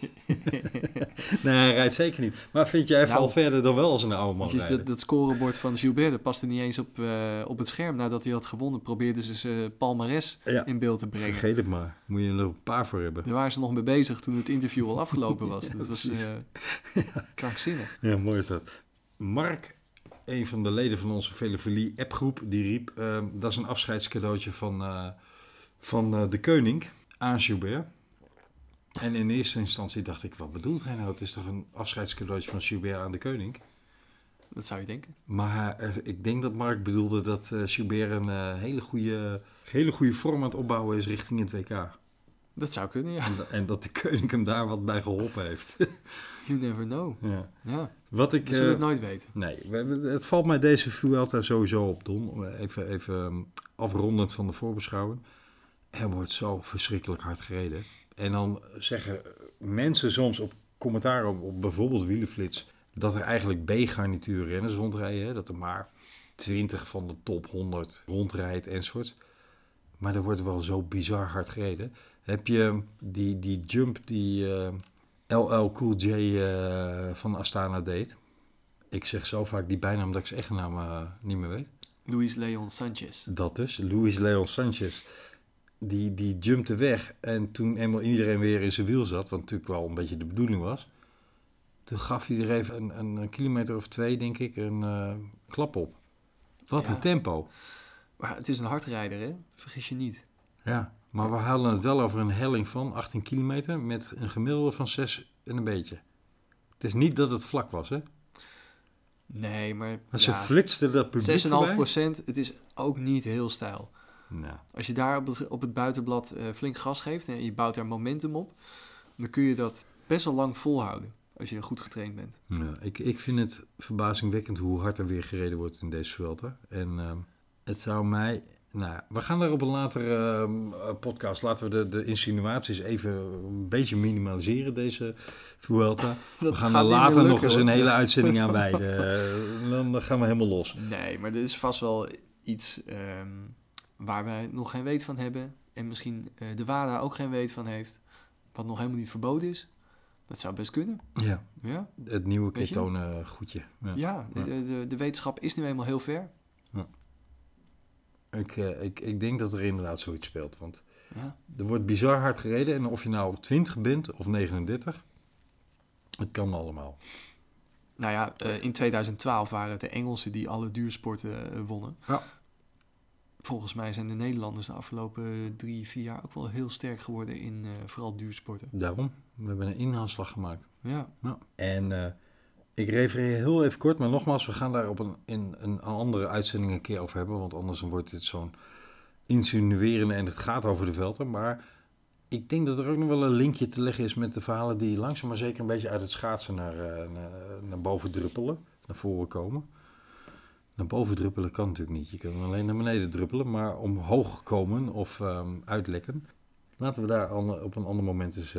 Nee, hij rijdt zeker niet. Maar vind jij al verder dan wel als een oude man rijden? Dat scorebord van Gilbert, dat paste niet eens op het scherm. Nadat hij had gewonnen, probeerden ze zijn palmares in beeld te brengen. Vergeet het maar. Moet je er een paar voor hebben. Daar waren ze nog mee bezig toen het interview al afgelopen was. Ja, dat was krankzinnig. Ja, mooi is dat. Mark, een van de leden van onze Velevelie appgroep, die riep, dat is een afscheidscadeautje van de koning aan Joubert. En in eerste instantie dacht ik, wat bedoelt hij nou? Het is toch een afscheidscadeautje van Joubert aan de koning? Dat zou je denken. Maar ik denk dat Mark bedoelde dat Joubert een hele goede vorm aan het opbouwen is richting het WK. Dat zou kunnen, ja. En dat de koning hem daar wat bij geholpen heeft. You never know. Ja. Ja. We zullen het nooit weten. Nee, het valt mij deze Vuelta sowieso op, Don. Even afrondend van de voorbeschouwing. Er wordt zo verschrikkelijk hard gereden. En dan zeggen mensen soms op commentaar op bijvoorbeeld Wielenflits dat er eigenlijk B-garnituur renners rondrijden. Hè? Dat er maar 20 van de top 100 rondrijdt enzovoort. Maar er wordt wel zo bizar hard gereden. Heb je die jump die LL Cool J van Astana deed? Ik zeg zo vaak die bijnaam dat ik zijn echte naam niet meer weet. Luis Leon Sanchez. Dat dus, Luis Leon Sanchez. Die jumpte weg en toen eenmaal iedereen weer in zijn wiel zat, wat natuurlijk wel een beetje de bedoeling was, toen gaf hij er even een kilometer of 2, denk ik, een klap op. Wat een tempo. Maar het is een hardrijder, hè? Vergis je niet. Ja, maar we hadden het wel over een helling van 18 kilometer met een gemiddelde van 6 en een beetje. Het is niet dat het vlak was, hè? Nee, maar ze flitsten dat publiek 6,5%, het is ook niet heel steil. Nou. Als je daar op het buitenblad flink gas geeft en je bouwt daar momentum op, dan kun je dat best wel lang volhouden als je goed getraind bent. Nou, ik vind het verbazingwekkend hoe hard er weer gereden wordt in deze Vuelta. En het zou mij... Nou, we gaan daar op een latere podcast. Laten we de insinuaties even een beetje minimaliseren, deze Vuelta. We gaan er later nog eens een hele uitzending aan wijden. Dan gaan we helemaal los. Nee, maar dit is vast wel iets waar wij nog geen weet van hebben. En misschien de WADA ook geen weet van heeft. Wat nog helemaal niet verboden is. Dat zou best kunnen. Ja. Het nieuwe ketonen goedje. Ja. De wetenschap is nu eenmaal heel ver. Ja. Ik denk dat er inderdaad zoiets speelt. Want er wordt bizar hard gereden. En of je nou 20 bent of 39, het kan allemaal. Nou ja, in 2012 waren het de Engelsen die alle duursporten wonnen. Ja. Volgens mij zijn de Nederlanders de afgelopen 3-4 jaar ook wel heel sterk geworden in vooral duursporten. Daarom, we hebben een inhaalslag gemaakt. Ja. Nou, en ik refereer heel even kort, maar nogmaals, we gaan daar in een andere uitzending een keer over hebben. Want anders wordt dit zo'n insinuerende en het gaat over de velden. Maar ik denk dat er ook nog wel een linkje te leggen is met de verhalen die langzaam maar zeker een beetje uit het schaatsen naar boven druppelen, naar voren komen. Naar boven druppelen kan natuurlijk niet. Je kan alleen naar beneden druppelen, maar omhoog komen of uitlekken. Laten we daar op een ander moment eens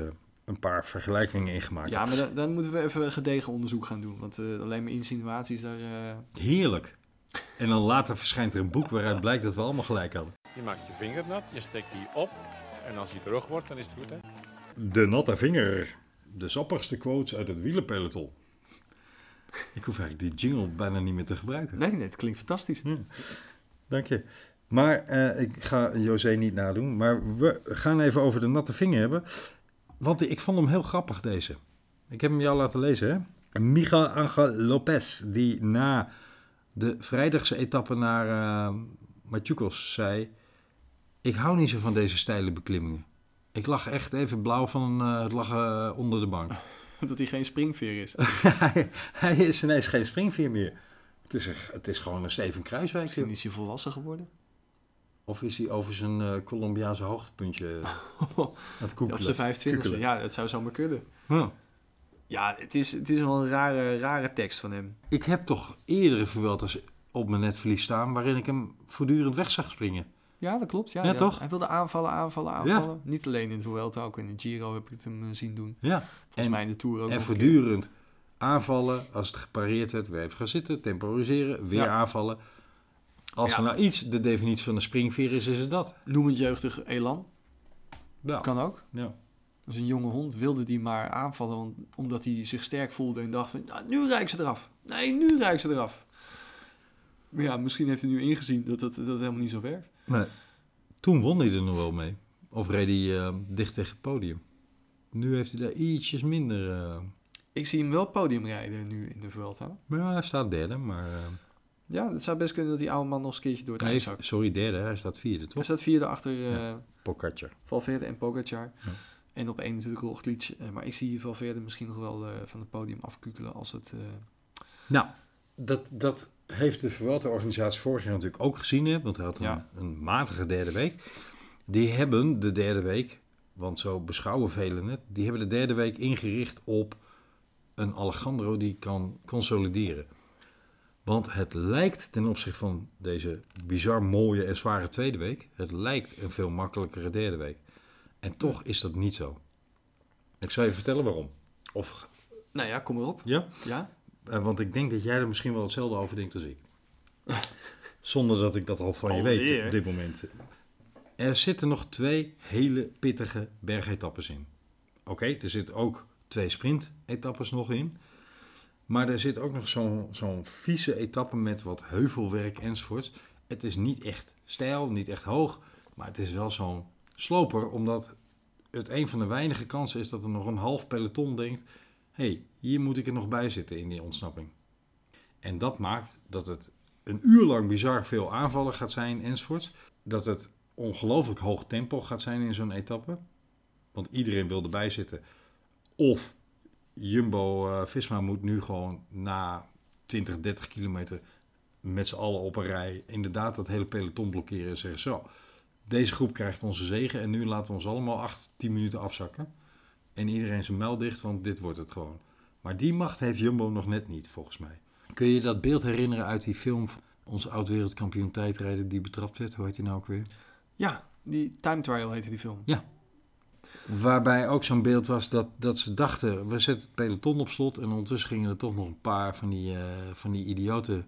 een paar vergelijkingen in gemaakt hebben. Ja, maar dan moeten we even gedegen onderzoek gaan doen. Want alleen maar insinuaties daar... Heerlijk. En dan later verschijnt er een boek waaruit blijkt dat we allemaal gelijk hadden. Je maakt je vinger nat, je steekt die op. En als die droog wordt, dan is het goed, hè? De natte vinger. De sappigste quotes uit het wielerpeloton. Ik hoef eigenlijk die jingle bijna niet meer te gebruiken. Nee, het klinkt fantastisch. Ja. Dank je. Maar ik ga José niet nadoen. Maar we gaan even over de natte vinger hebben. Want ik vond hem heel grappig, deze. Ik heb hem jou laten lezen, hè? Miguel Angel Lopez, die na de vrijdagse etappe naar Machucos zei... Ik hou niet zo van deze steile beklimmingen. Ik lag echt even blauw van het lachen onder de bank. Dat hij geen springveer is. Hij is ineens geen springveer meer. Het is gewoon een Steven Kruiswijk. Misschien is hij volwassen geworden. Of is hij over zijn Colombiaanse hoogtepuntje aan het koekelen? Op zijn 25e, ja, dat zou zomaar kunnen. Huh. Ja, het is wel een rare tekst van hem. Ik heb toch eerdere Vueltas op mijn netvlies staan... waarin ik hem voortdurend weg zag springen. Ja, dat klopt. Ja. Toch? Hij wilde aanvallen. Ja. Niet alleen in de Vuelta, ook in de Giro heb ik het hem zien doen. Ja. Volgens mij in de Tour ook. En voortdurend aanvallen, als het gepareerd werd, weer even gaan zitten, temporiseren, weer aanvallen. Als er nou iets de definitie van een springveer is het dat. Noem het jeugdig elan. Ja. Kan ook. Ja. Als een jonge hond wilde die maar aanvallen, omdat hij zich sterk voelde en dacht van, nou, nu reik ze eraf. Nee, nu reik ze eraf. Maar ja, misschien heeft hij nu ingezien dat helemaal niet zo werkt. Nee. Toen won hij er nog wel mee. Of reed hij dicht tegen het podium. Nu heeft hij daar ietsjes minder... Ik zie hem wel podium rijden nu in de Vuelta. Ja, hij staat derde, maar... Ja, het zou best kunnen dat die oude man nog eens een keertje door het ijs zakt. Sorry, derde. Hij staat vierde, toch? Hij staat vierde achter... Pogačar. Valverde en Pogačar. Ja. En op één natuurlijk Roglič. Maar ik zie Valverde misschien nog wel van het podium afkukelen als het... Nou, dat heeft de Vuelta-organisatie vorig jaar natuurlijk ook gezien, hè? Want hij had een matige derde week. Die hebben de derde week, want zo beschouwen velen het, die hebben de derde week ingericht op een Alejandro die kan consolideren. Want het lijkt ten opzichte van deze bizar mooie en zware tweede week, het lijkt een veel makkelijkere derde week. En toch is dat niet zo. Ik zal je vertellen waarom. Of... Nou ja, kom erop. Ja? Ja. Want ik denk dat jij er misschien wel hetzelfde over denkt als ik. Zonder dat ik dat al van je weet op dit moment. Er zitten nog 2 hele pittige bergetappes in. Oké, er zitten ook 2 sprintetappes nog in. Maar er zit ook nog zo'n vieze etappe met wat heuvelwerk enzovoorts. Het is niet echt steil, niet echt hoog. Maar het is wel zo'n sloper. Omdat het een van de weinige kansen is dat er nog een half peloton denkt... Hé, hier moet ik er nog bij zitten in die ontsnapping. En dat maakt dat het een uur lang bizar veel aanvallen gaat zijn enzovoorts. Dat het ongelooflijk hoog tempo gaat zijn in zo'n etappe. Want iedereen wil erbij zitten. Of Jumbo-Visma moet nu gewoon na 20, 30 kilometer met z'n allen op een rij... inderdaad dat hele peloton blokkeren en zeggen... Zo, deze groep krijgt onze zegen en nu laten we ons allemaal 8-10 minuten afzakken. En iedereen zijn muil dicht, want dit wordt het gewoon. Maar die macht heeft Jumbo nog net niet, volgens mij. Kun je dat beeld herinneren uit die film van onze oud-wereldkampioen tijdrijder die betrapt werd? Hoe heet die nou ook weer? Ja, die Time Trial heette die film. Ja. Waarbij ook zo'n beeld was dat ze dachten, we zetten het peloton op slot. En ondertussen gingen er toch nog een paar van die idioten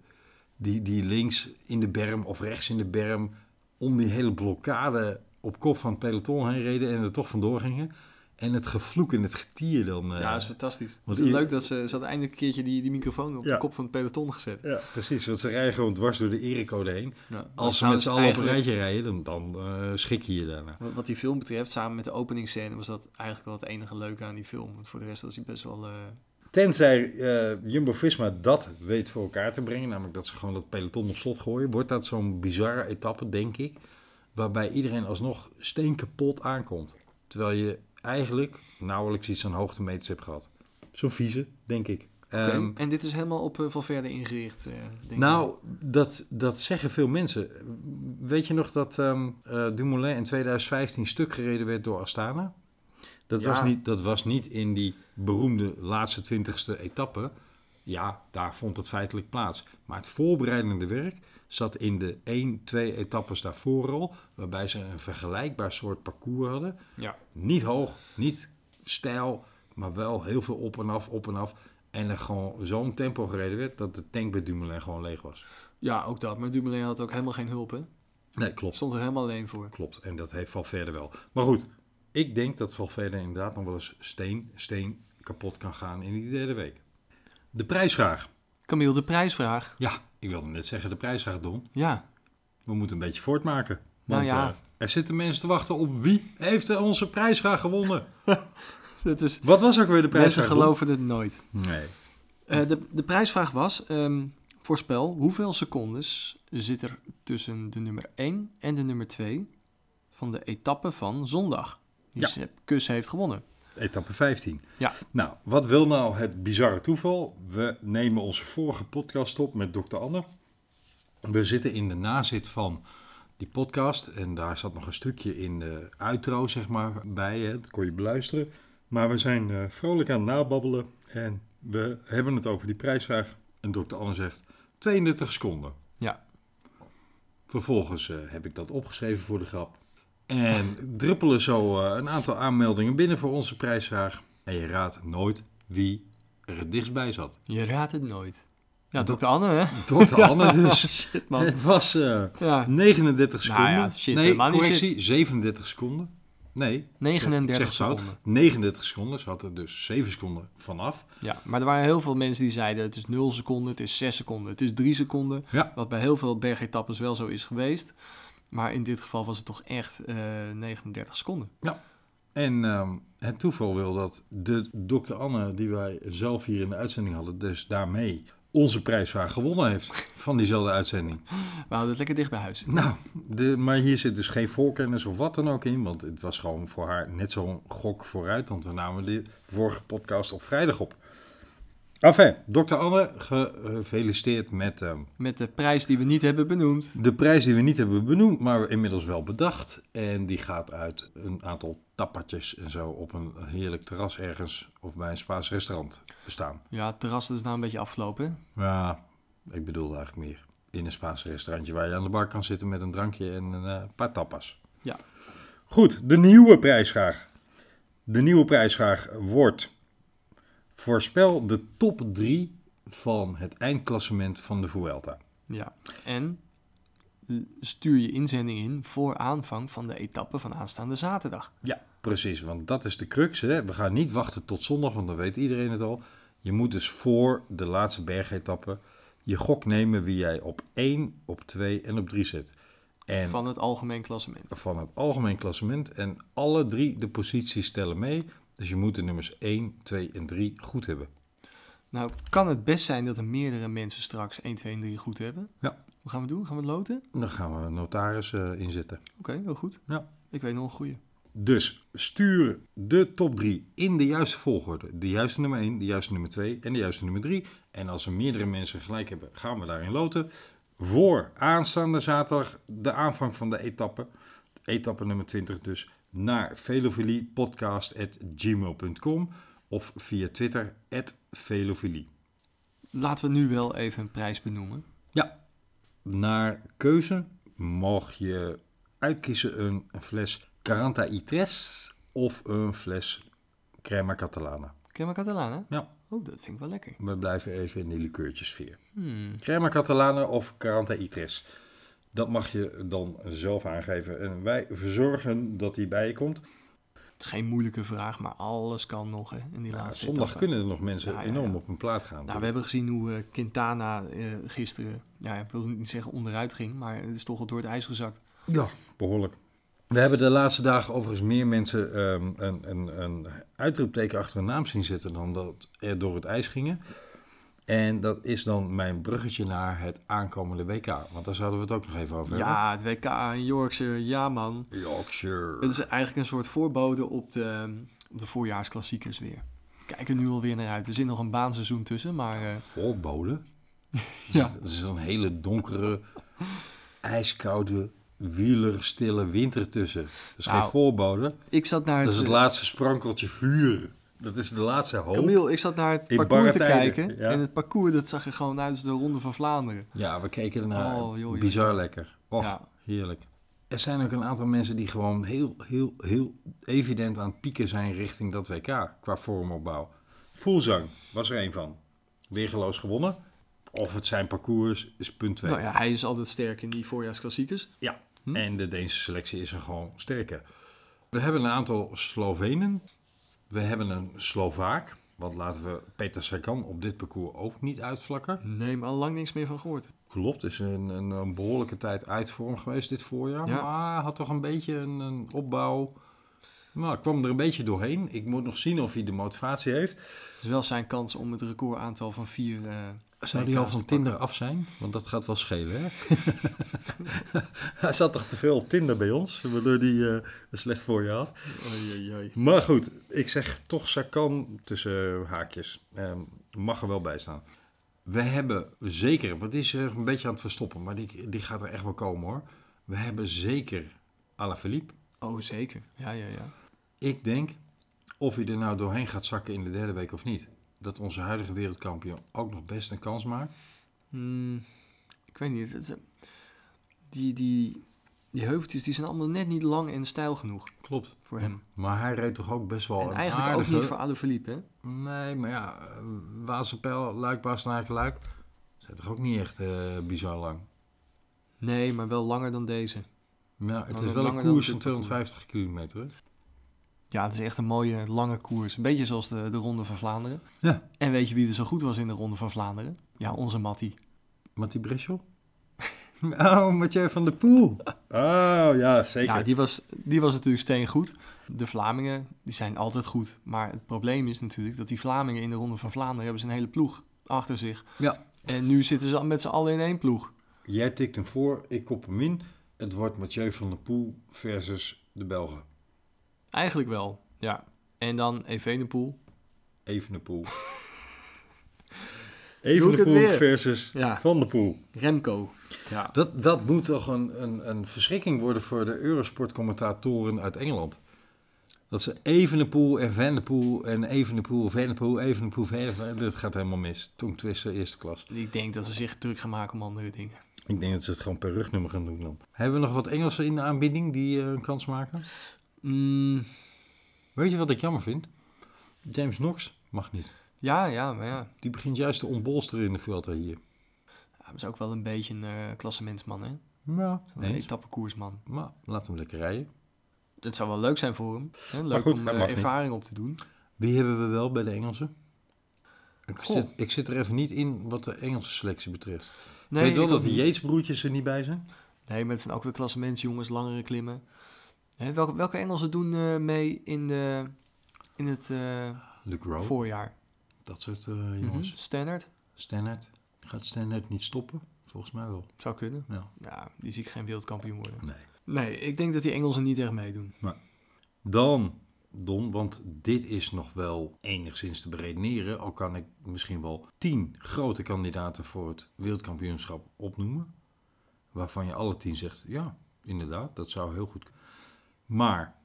die links in de berm of rechts in de berm... om die hele blokkade op kop van het peloton heen reden en er toch vandoor gingen... En het gevloek en het getier dan... Ja, dat is fantastisch. Want leuk dat ze uiteindelijk een keertje die microfoon op de kop van het peloton gezet. Ja, precies. Want ze rijden gewoon dwars door de erecode heen. Ja, als ze met z'n allen op een rijtje rijden, dan schrik je je daarna. Wat die film betreft, samen met de openingsscène... was dat eigenlijk wel het enige leuke aan die film. Want voor de rest was hij best wel... Tenzij Jumbo-Visma dat weet voor elkaar te brengen... namelijk dat ze gewoon dat peloton op slot gooien... wordt dat zo'n bizarre etappe, denk ik... waarbij iedereen alsnog steenkapot aankomt. Terwijl je... eigenlijk nauwelijks iets aan hoogtemeters heb gehad. Zo'n vieze, denk ik. Okay, en dit is helemaal op Valverde ingericht? Dat zeggen veel mensen. Weet je nog dat Dumoulin in 2015 stuk gereden werd door Astana? Dat was niet in die beroemde laatste 20e etappe. Ja, daar vond het feitelijk plaats. Maar het voorbereidende werk zat in de 1-2 etappes daarvoor al, waarbij ze een vergelijkbaar soort parcours hadden. Ja. Niet hoog, niet steil, maar wel heel veel op en af, op en af. En er gewoon zo'n tempo gereden werd dat de tank bij Dumoulin gewoon leeg was. Ja, ook dat. Maar Dumoulin had ook helemaal geen hulp, hè? Nee, klopt. Stond er helemaal alleen voor. Klopt. En dat heeft Valverde wel. Maar goed, ik denk dat Valverde inderdaad nog wel eens steen kapot kan gaan in die derde week. De prijsvraag. Camille, de prijsvraag. Ja, ik wilde net zeggen de prijsvraag, Don. Ja. We moeten een beetje voortmaken. Want er zitten mensen te wachten op wie heeft onze prijsvraag gewonnen. Dat is, wat was ook weer de prijsvraag? Mensen geloven het nooit. Nee. De prijsvraag was, voorspel, hoeveel secondes zit er tussen de nummer 1 en de nummer 2 van de etappe van zondag? Die Sepp Kuss heeft gewonnen. Etappe 15. Ja. Nou, wat wil nou het bizarre toeval? We nemen onze vorige podcast op met Dr. Anne. We zitten in de nazit van die podcast. En daar zat nog een stukje in de outro, zeg maar, bij. Hè? Dat kon je beluisteren. Maar we zijn vrolijk aan het nababbelen. En we hebben het over die prijsvraag. En Dr. Anne zegt 32 seconden. Ja. Vervolgens heb ik dat opgeschreven voor de grap. En druppelen zo een aantal aanmeldingen binnen voor onze prijsvraag. En je raadt nooit wie er het dichtst bij zat. Je raadt het nooit. Ja, Dr. Anne, hè? Dr. Anne dus. Oh, shit, man. Het was 39 seconden. Nou ja, shit, nee, correctie, 37 seconden. Nee, 39 seconden. 39 seconden, ze had er dus 7 seconden vanaf. Ja, maar er waren heel veel mensen die zeiden het is 0 seconden, het is 6 seconden, het is 3 seconden. Ja. Wat bij heel veel bergetappes wel zo is geweest. Maar in dit geval was het toch echt 39 seconden. Ja. En het toeval wil dat de Dr. Anne, die wij zelf hier in de uitzending hadden, dus daarmee onze prijsvraag gewonnen heeft van diezelfde uitzending. We hadden het lekker dicht bij huis. Nou, maar hier zit dus geen voorkennis of wat dan ook in, want het was gewoon voor haar net zo'n gok vooruit, want we namen de vorige podcast op vrijdag op. Enfin, Dr. Anne, gefeliciteerd met de prijs die we niet hebben benoemd. De prijs die we niet hebben benoemd, maar inmiddels wel bedacht. En die gaat uit een aantal tappertjes en zo op een heerlijk terras ergens of bij een Spaans restaurant bestaan. Ja, het terras is nou een beetje afgelopen. Ja, ik bedoelde eigenlijk meer in een Spaans restaurantje waar je aan de bar kan zitten met een drankje en een paar tapas. Ja. Goed, de nieuwe prijsvraag. De nieuwe prijsvraag wordt: voorspel de top 3 van het eindklassement van de Vuelta. Ja, en stuur je inzending in voor aanvang van de etappe van aanstaande zaterdag. Ja, precies, want dat is de crux. Hè? We gaan niet wachten tot zondag, want dan weet iedereen het al. Je moet dus voor de laatste bergetappe je gok nemen wie jij op 1, op 2 en op 3 zet. En van het algemeen klassement. Van het algemeen klassement. En alle drie de posities tellen mee. Dus je moet de nummers 1, 2 en 3 goed hebben. Nou, kan het best zijn dat er meerdere mensen straks 1, 2 en 3 goed hebben? Ja. Wat gaan we doen? Gaan we het loten? Dan gaan we een notaris inzetten. Oké, heel goed. Ja. Ik weet nog een goeie. Dus stuur de top 3 in de juiste volgorde. De juiste nummer 1, de juiste nummer 2 en de juiste nummer 3. En als er meerdere mensen gelijk hebben, gaan we daarin loten. Voor aanstaande zaterdag de aanvang van de etappe. Etappe nummer 20 dus. Naar velofiliepodcast@gmail.com of via Twitter @velofilie. Laten we nu wel even een prijs benoemen. Ja, naar keuze mag je uitkiezen een fles 43 of een fles crema catalana. Crema catalana? Ja. Oh, dat vind ik wel lekker. We blijven even in die likeurtjesfeer. Crema catalana of 43. Dat mag je dan zelf aangeven. En wij verzorgen dat die bij je komt. Het is geen moeilijke vraag, maar alles kan nog, hè, in die laatste zondag etappe. Kunnen er nog mensen enorm op hun plaat gaan. Nou, we hebben gezien hoe Quintana gisteren, ja, ik wil niet zeggen onderuit ging, maar het is toch al door het ijs gezakt. Ja, behoorlijk. We hebben de laatste dagen overigens meer mensen een uitroepteken achter een naam zien zitten dan dat er door het ijs gingen. En dat is dan mijn bruggetje naar het aankomende WK. Want daar zouden we het ook nog even over hebben. Ja, het WK in Yorkshire. Ja, man. Yorkshire. Het is eigenlijk een soort voorbode op de voorjaarsklassiekers weer. Kijk er nu alweer naar uit. Er zit nog een baanseizoen tussen, maar... Voorbode? Ja. Het is een hele donkere, ijskoude, wielerstille winter tussen. Dat is geen voorbode. Ik zat naar het laatste sprankeltje vuur. Dat is de laatste hoop. Camille, ik zat naar het parcours te kijken. Ja. En het parcours, dat zag je gewoon uit als de Ronde van Vlaanderen. Ja, we keken ernaar. Oh, joh, bizar lekker. Och, ja. Heerlijk. Er zijn ook een aantal mensen die gewoon heel evident aan het pieken zijn richting dat WK. Qua vormopbouw. Fuglsang was er één van. Weergeloos gewonnen. Of het zijn parcours is punt 2. Nou ja, hij is altijd sterk in die voorjaarsklassiekers. Ja, en de Deense selectie is er gewoon sterker. We hebben een aantal Slovenen. We hebben een Slovaak. Want laten we Peter Sagan op dit parcours ook niet uitvlakken. Nee, maar al lang niks meer van gehoord. Klopt, is een behoorlijke tijd uit vorm geweest dit voorjaar. Ja. Maar had toch een beetje een opbouw. Nou, ik kwam er een beetje doorheen. Ik moet nog zien of hij de motivatie heeft. Het is wel zijn kans om het recordaantal van 4... Zou die al van Tinder af zijn? Want dat gaat wel schelen, hè? Hij zat toch te veel op Tinder bij ons, waardoor hij een slecht voorjaar had. Oei. Maar goed, ik zeg toch Sakan tussen haakjes. Mag er wel bij staan. We hebben zeker, want die is een beetje aan het verstoppen, maar die gaat er echt wel komen, hoor. We hebben zeker Alaphilippe. Oh, zeker. Ja. Ik denk of hij er nou doorheen gaat zakken in de derde week of niet. Dat onze huidige wereldkampioen ook nog best een kans maakt? Ik weet niet. Die heuveltjes die zijn allemaal net niet lang en stijl genoeg. Klopt. Voor hem. Maar hij reed toch ook best wel en een eigenlijk aardige... ook niet voor Alaphilippe, hè? Nee, maar ja. Waalse Pijl, Luik, Bastenaken-Luik. Zijn toch ook niet echt bizar lang? Nee, maar wel langer dan deze. Ja, het is wel een koers van 250 kilometer, hè? Ja, het is echt een mooie, lange koers. Een beetje zoals de Ronde van Vlaanderen. Ja. En weet je wie er zo goed was in de Ronde van Vlaanderen? Ja, onze Matty. Matty Breschel? Oh, Mathieu van der Poel. Oh, ja, zeker. Ja, die was natuurlijk steengoed. De Vlamingen, die zijn altijd goed. Maar het probleem is natuurlijk dat die Vlamingen in de Ronde van Vlaanderen... hebben ze een hele ploeg achter zich. Ja. En nu zitten ze met z'n allen in één ploeg. Jij tikt hem voor, ik kop hem in. Het wordt Mathieu van der Poel versus de Belgen. Eigenlijk wel, ja. En dan Evenepoel. Evenepoel versus Van der Poel. Remco. Ja. Dat moet toch een verschrikking worden voor de Eurosport-commentatoren uit Engeland. Dat ze Evenepoel en Van der Poel en Evenepoel. Dat gaat helemaal mis. Tongtwister, eerste klas. Ik denk dat ze zich druk gaan maken om andere dingen. Ik denk dat ze het gewoon per rugnummer gaan doen dan. Hebben we nog wat Engelsen in de aanbieding die een kans maken? Weet je wat ik jammer vind? James Knox mag niet. Ja, maar ja. Die begint juist te ontbolsteren in de Vuelta hier. Ja, hij is ook wel een beetje een klassementsman, hè? Ja. Een etappekoersman. Maar laat hem lekker rijden. Het zou wel leuk zijn voor hem. Hè? Leuk goed, om ervaring niet op te doen. Wie hebben we wel bij de Engelsen? Ik zit er even niet in wat de Engelse selectie betreft. Nee, weet je wel dat de Yates-broertjes er niet bij zijn? Nee, maar het zijn ook weer klassementsjongens, langere klimmen. He, welke Engelsen doen mee in het voorjaar? Dat soort jongens. Mm-hmm. Standard. Gaat Standard niet stoppen? Volgens mij wel. Zou kunnen. Ja, die zie ik geen wereldkampioen worden. Nee, ik denk dat die Engelsen niet echt meedoen. Maar dan, Don, want dit is nog wel enigszins te beredeneren. Al kan ik misschien wel 10 grote kandidaten voor het wereldkampioenschap opnoemen. Waarvan je alle 10 zegt, ja, inderdaad, dat zou heel goed kunnen. Maar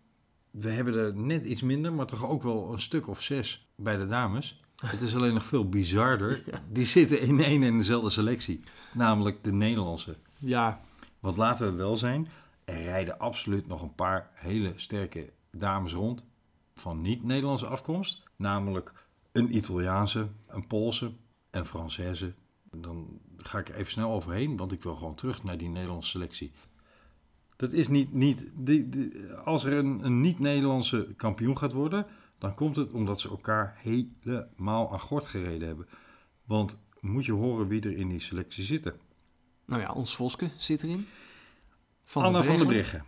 we hebben er net iets minder, maar toch ook wel een stuk of 6 bij de dames. Het is alleen nog veel bizarder. Ja. Die zitten in één en dezelfde selectie. Namelijk de Nederlandse. Ja. Want laten we wel zijn, er rijden absoluut nog een paar hele sterke dames rond van niet-Nederlandse afkomst. Namelijk een Italiaanse, een Poolse, een Française. Dan ga ik er even snel overheen, want ik wil gewoon terug naar die Nederlandse selectie. Dat is als er een niet-Nederlandse kampioen gaat worden, dan komt het omdat ze elkaar helemaal aan gort gereden hebben. Want moet je horen wie er in die selectie zitten. Nou ja, ons Voske zit erin. Anna van der Breggen,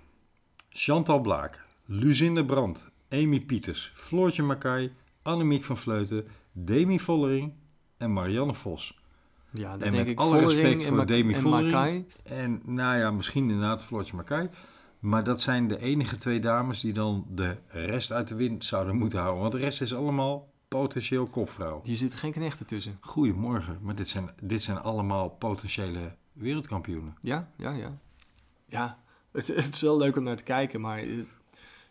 Chantal Blaak, Luzinde Brandt, Amy Pieters, Floortje Makai, Annemiek van Vleuten, Demi Vollering en Marianne Vos. Ja, en denk met ik alle respect voor Demi Vollering en nou ja, misschien inderdaad Floortje Makai. Maar dat zijn de enige 2 dames die dan de rest uit de wind zouden moeten houden. Want de rest is allemaal potentieel kopvrouw. Hier zitten geen knechten tussen. Goedemorgen, maar dit zijn allemaal potentiële wereldkampioenen. Ja. Het is wel leuk om naar te kijken, maar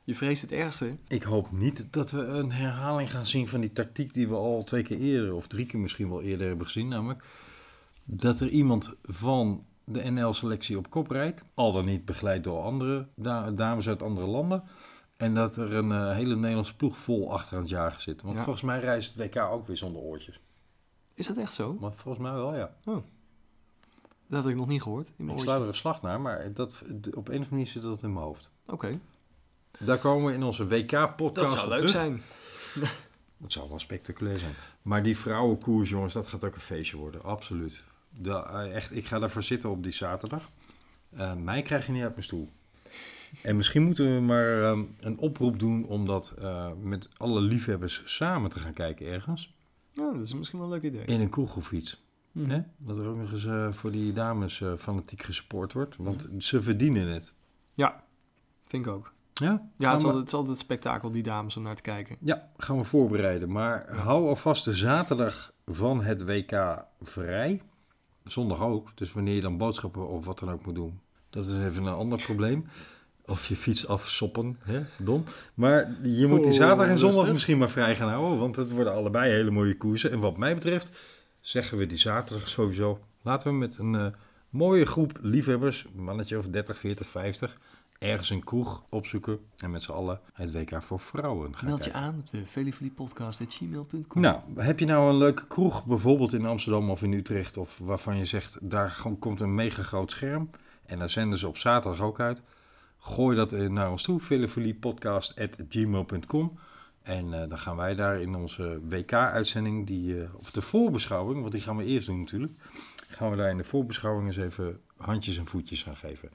Je vreest het ergste. Ik hoop niet dat we een herhaling gaan zien van die tactiek die we al 2 keer eerder, of 3 keer misschien wel eerder hebben gezien. Namelijk dat er iemand van de NL-selectie op kop rijdt, al dan niet begeleid door andere dames uit andere landen. En dat er een hele Nederlandse ploeg vol achter aan het jagen zit. Want volgens mij reist het WK ook weer zonder oortjes. Is dat echt zo? Maar volgens mij wel, ja. Oh. Dat had ik nog niet gehoord. Ik sla er een slag naar, maar dat, op een of andere manier zit dat in mijn hoofd. Oké. Okay. Daar komen we in onze WK-podcast. Dat zou leuk zijn. Dat zou wel spectaculair zijn. Maar die vrouwenkoers, jongens, dat gaat ook een feestje worden. Absoluut. Echt, ik ga daarvoor zitten op die zaterdag. Mij krijg je niet uit mijn stoel. En misschien moeten we maar een oproep doen om dat met alle liefhebbers samen te gaan kijken ergens. Ja, dat is misschien wel een leuk idee. In een kroeg of iets. Mm. Hè? Dat er ook nog eens voor die dames fanatiek gespoord wordt. Want ze verdienen het. Ja, vind ik ook. Ja, het is altijd het spektakel, die dames, om naar te kijken. Ja, gaan we voorbereiden. Maar hou alvast de zaterdag van het WK vrij. Zondag ook. Dus wanneer je dan boodschappen of wat dan ook moet doen. Dat is even een ander probleem. Of je fiets afsoppen, hè, Don. Maar je moet die zaterdag en zondag misschien maar vrij gaan houden. Want het worden allebei hele mooie koersen. En wat mij betreft zeggen we die zaterdag sowieso. Laten we met een mooie groep liefhebbers, mannetje of 30, 40, 50... ergens een kroeg opzoeken en met z'n allen het WK voor vrouwen gaan Meld je kijken. Aan op de veliveliepodcast.gmail.com. Nou, heb je nou een leuke kroeg, bijvoorbeeld in Amsterdam of in Utrecht, of waarvan je zegt, daar komt een mega groot scherm en daar zenden ze op zaterdag ook uit. Gooi dat naar ons toe, veliveliepodcast@gmail.com. En dan gaan wij daar in onze WK-uitzending, of de voorbeschouwing, want die gaan we eerst doen natuurlijk, gaan we daar in de voorbeschouwing eens even handjes en voetjes aan geven.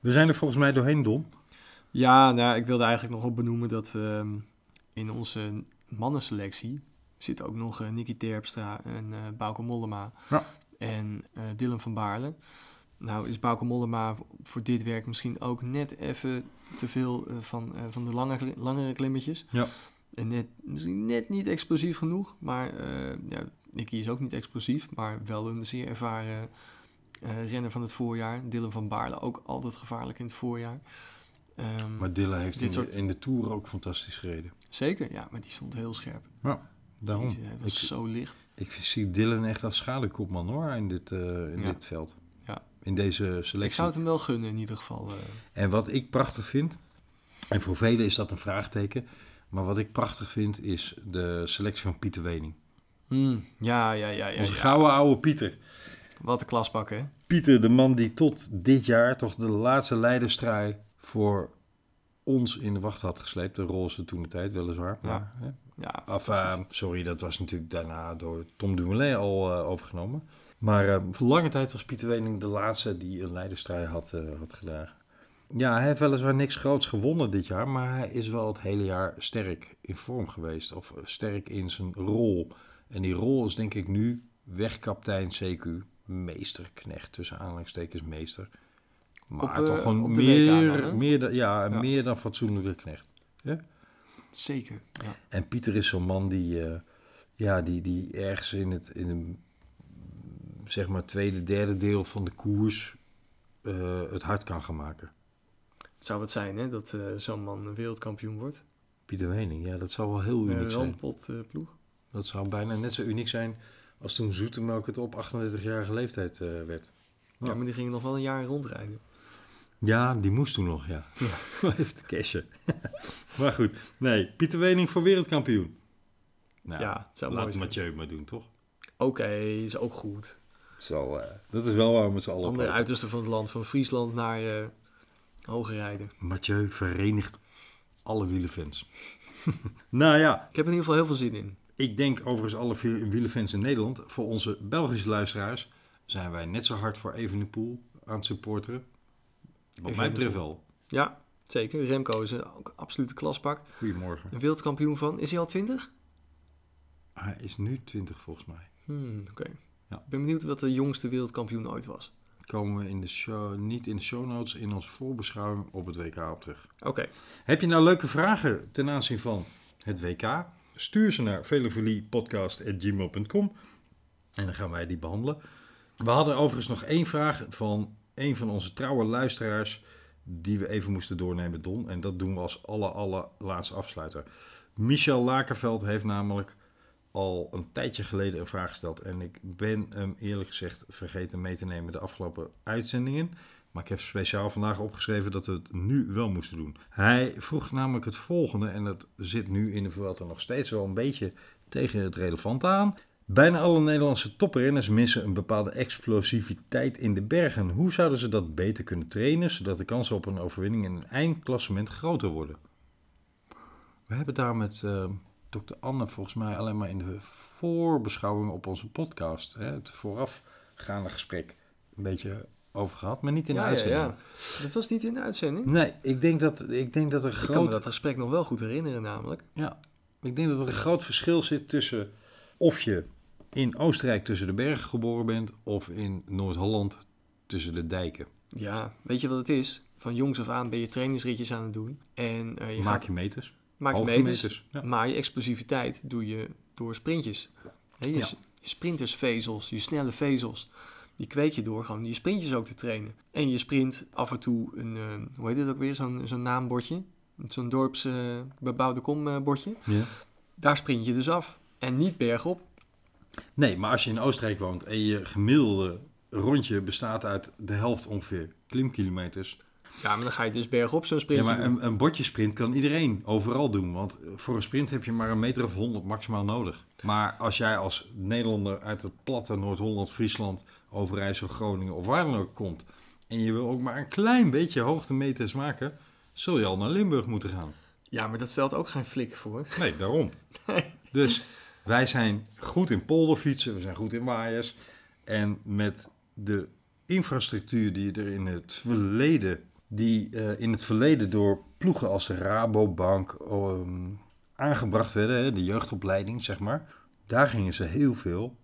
We zijn er volgens mij doorheen, Don. Ja, nou, ik wilde eigenlijk nog op benoemen dat in onze mannenselectie zit ook nog Nicky Terpstra en Bauke Mollema en Dylan van Baarle. Nou is Bauke Mollema voor dit werk misschien ook net even te veel van de langere klimmetjes. Ja. En misschien net niet explosief genoeg, maar Nicky is ook niet explosief, maar wel een zeer ervaren renner van het voorjaar. Dylan van Baarle ook altijd gevaarlijk in het voorjaar. Maar Dylan heeft in de Tour ook fantastisch gereden. Zeker, ja, maar die stond heel scherp. Ja, daarom. Die was zo licht. Ik zie Dylan echt als schaduwkopman hoor, in dit veld. Ja. In deze selectie. Ik zou het hem wel gunnen in ieder geval. En wat ik prachtig vind, en voor velen is dat een vraagteken, maar wat ik prachtig vind is de selectie van Pieter Weening. Ja. Onze gouden oude Pieter. Wat een klasbak, hè? Pieter, de man die tot dit jaar toch de laatste leiderstrui voor ons in de wacht had gesleept. De roze toentertijd, weliswaar. Ja. Maar, ja, sorry, dat was natuurlijk daarna door Tom Dumoulin al overgenomen. Maar voor lange tijd was Pieter Weening de laatste die een leiderstrui had gedragen. Ja, hij heeft weliswaar niks groots gewonnen dit jaar, maar hij is wel het hele jaar sterk in vorm geweest. Of sterk in zijn rol. En die rol is denk ik nu wegkaptein CQ. Meesterknecht, tussen aanhalingstekens meester. Maar toch gewoon meer dan fatsoenlijke knecht. Ja? Zeker, ja. En Pieter is zo'n man die ergens in het zeg maar tweede, derde deel van de koers het hard kan gaan maken. Het zou wat zijn, hè, dat zo'n man wereldkampioen wordt. Pieter Weening, ja, dat zou wel heel uniek zijn. Een rampotploeg. Dat zou bijna net zo uniek zijn als toen Zoetemelk het op 38-jarige leeftijd werd. Ja, maar die ging nog wel een jaar rondrijden. Ja, die moest toen nog, ja. Even te cashen. Maar goed, nee, Pieter Weening voor wereldkampioen. Nou, ja, het zou laat Mathieu maar doen, toch? Oké, is ook goed. Dat is wel waar we met z'n allen op. Andere uiterste van het land, van Friesland naar Hoogrijden. Mathieu verenigt alle wielenfans. Nou ja. Ik heb in ieder geval heel veel zin in. Ik denk overigens alle wielerfans in Nederland. Voor onze Belgische luisteraars zijn wij net zo hard voor Evenepoel aan het supporteren. Wat mij betreft wel. Ja, zeker. Remco is ook een absolute klasbak. Goedemorgen. Een wereldkampioen van. Is hij al 20? Hij is nu 20 volgens mij. Oké. Ja. Ik ben benieuwd wat de jongste wereldkampioen ooit was. Komen we niet in de show notes, in onze voorbeschouwing op het WK op terug. Oké. Heb je nou leuke vragen ten aanzien van het WK? Stuur ze naar velevoliepodcast@gmail.com en dan gaan wij die behandelen. We hadden overigens nog één vraag van een van onze trouwe luisteraars die we even moesten doornemen, Don. En dat doen we als allerlaatste afsluiter. Michel Lakerveld heeft namelijk al een tijdje geleden een vraag gesteld. En ik ben hem eerlijk gezegd vergeten mee te nemen de afgelopen uitzendingen. Maar ik heb speciaal vandaag opgeschreven dat we het nu wel moesten doen. Hij vroeg namelijk het volgende. En dat zit nu in de Vuelta nog steeds wel een beetje tegen het relevante aan. Bijna alle Nederlandse toprenners missen een bepaalde explosiviteit in de bergen. Hoe zouden ze dat beter kunnen trainen, zodat de kansen op een overwinning in een eindklassement groter worden? We hebben daar met Dr. Anne volgens mij alleen maar in de voorbeschouwing op onze podcast, hè, het voorafgaande gesprek, een beetje over gehad, maar niet in de uitzending. Ja. Dat was niet in de uitzending? Nee, ik denk dat er groot... Ik kan me dat gesprek nog wel goed herinneren namelijk. Ja, ik denk dat er een groot verschil zit tussen of je in Oostenrijk tussen de bergen geboren bent of in Noord-Holland tussen de dijken. Ja, weet je wat het is? Van jongs af aan ben je trainingsritjes aan het doen. En Maak je meters. Ja. Maar je explosiviteit doe je door sprintjes. Je sprintersvezels, je snelle vezels, die kweek je door gewoon je sprintjes ook te trainen. En je sprint af en toe een, hoe heet het ook weer, zo'n naambordje. Zo'n dorpsbebouwde kombordje. Ja. Daar sprint je dus af. En niet bergop. Nee, maar als je in Oostenrijk woont en je gemiddelde rondje bestaat uit de helft ongeveer klimkilometers. Ja, maar dan ga je dus bergop zo'n sprintje doen. Ja, maar een bordjesprint kan iedereen overal doen. Want voor een sprint heb je maar 1,00 meter of 100 maximaal nodig. Maar als jij als Nederlander uit het platte Noord-Holland, Friesland, Overijssel, Groningen of waar dan ook komt. En je wil ook maar een klein beetje hoogtemeters maken. Zul je al naar Limburg moeten gaan. Ja, maar dat stelt ook geen flik voor. Nee, daarom. Nee. Dus wij zijn goed in polderfietsen, we zijn goed in waaiers. En met de infrastructuur die er in het verleden door ploegen als de Rabobank aangebracht werden, hè, de jeugdopleiding zeg maar, daar gingen ze heel veel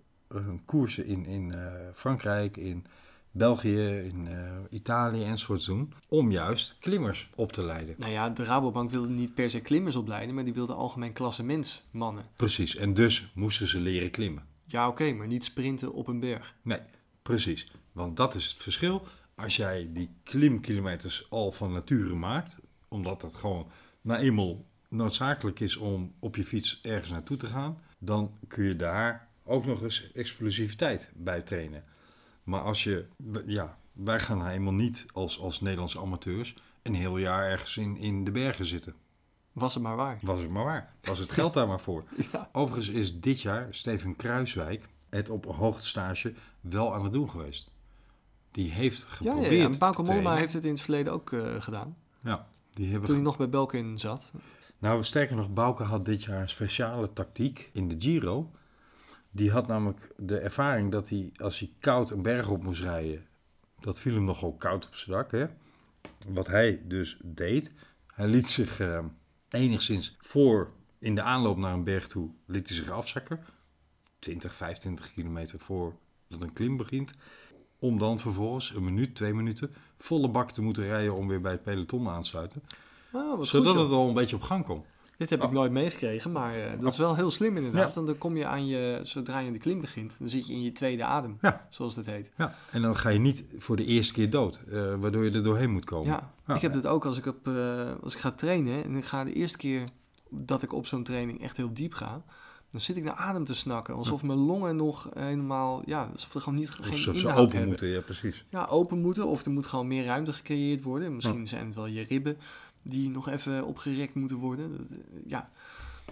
koersen in Frankrijk, in België, in Italië enzovoort doen, om juist klimmers op te leiden. Nou ja, de Rabobank wilde niet per se klimmers opleiden, maar die wilde algemeen klassementsmannen. Precies, en dus moesten ze leren klimmen. Ja, oké, maar niet sprinten op een berg. Nee, precies, want dat is het verschil. Als jij die klimkilometers al van nature maakt, omdat dat gewoon nou eenmaal noodzakelijk is om op je fiets ergens naartoe te gaan, dan kun je daar ook nog eens explosiviteit bij trainen. Maar als je, wij gaan helemaal niet als Nederlandse amateurs een heel jaar ergens in de bergen zitten. Was het maar waar. Was het geld daar maar voor. Ja. Overigens is dit jaar Steven Kruiswijk het op hoogtestage wel aan het doen geweest. Die heeft geprobeerd en Bauke Mollema heeft het in het verleden ook gedaan. Ja, toen hij nog bij Belkin zat. Nou, sterker nog, Bauke had dit jaar een speciale tactiek in de Giro. Die had namelijk de ervaring dat hij, als hij koud een berg op moest rijden, dat viel hem nogal koud op zijn dak. Hè? Wat hij dus deed, hij liet zich enigszins voor, in de aanloop naar een berg toe, liet hij zich afzakken. 20, 25 kilometer voordat een klim begint. Om dan vervolgens 2 minuten, volle bak te moeten rijden om weer bij het peloton aan te sluiten. Oh, zodat het al een beetje op gang komt. Dit heb ik nooit meegekregen, maar dat is wel heel slim inderdaad. Ja. Want dan kom je zodra je de klim begint, dan zit je in je tweede adem, zoals dat heet. Ja. En dan ga je niet voor de eerste keer dood, waardoor je er doorheen moet komen. Ja. Ja. Ik heb dat ook als ik ga trainen en ik ga de eerste keer dat ik op zo'n training echt heel diep ga, dan zit ik naar adem te snakken. Alsof mijn longen nog helemaal... Ja, alsof er gewoon geen inhoud hebben. Alsof ze open moeten, ja precies. Ja, open moeten. Of er moet gewoon meer ruimte gecreëerd worden. Misschien zijn het wel je ribben die nog even opgerekt moeten worden.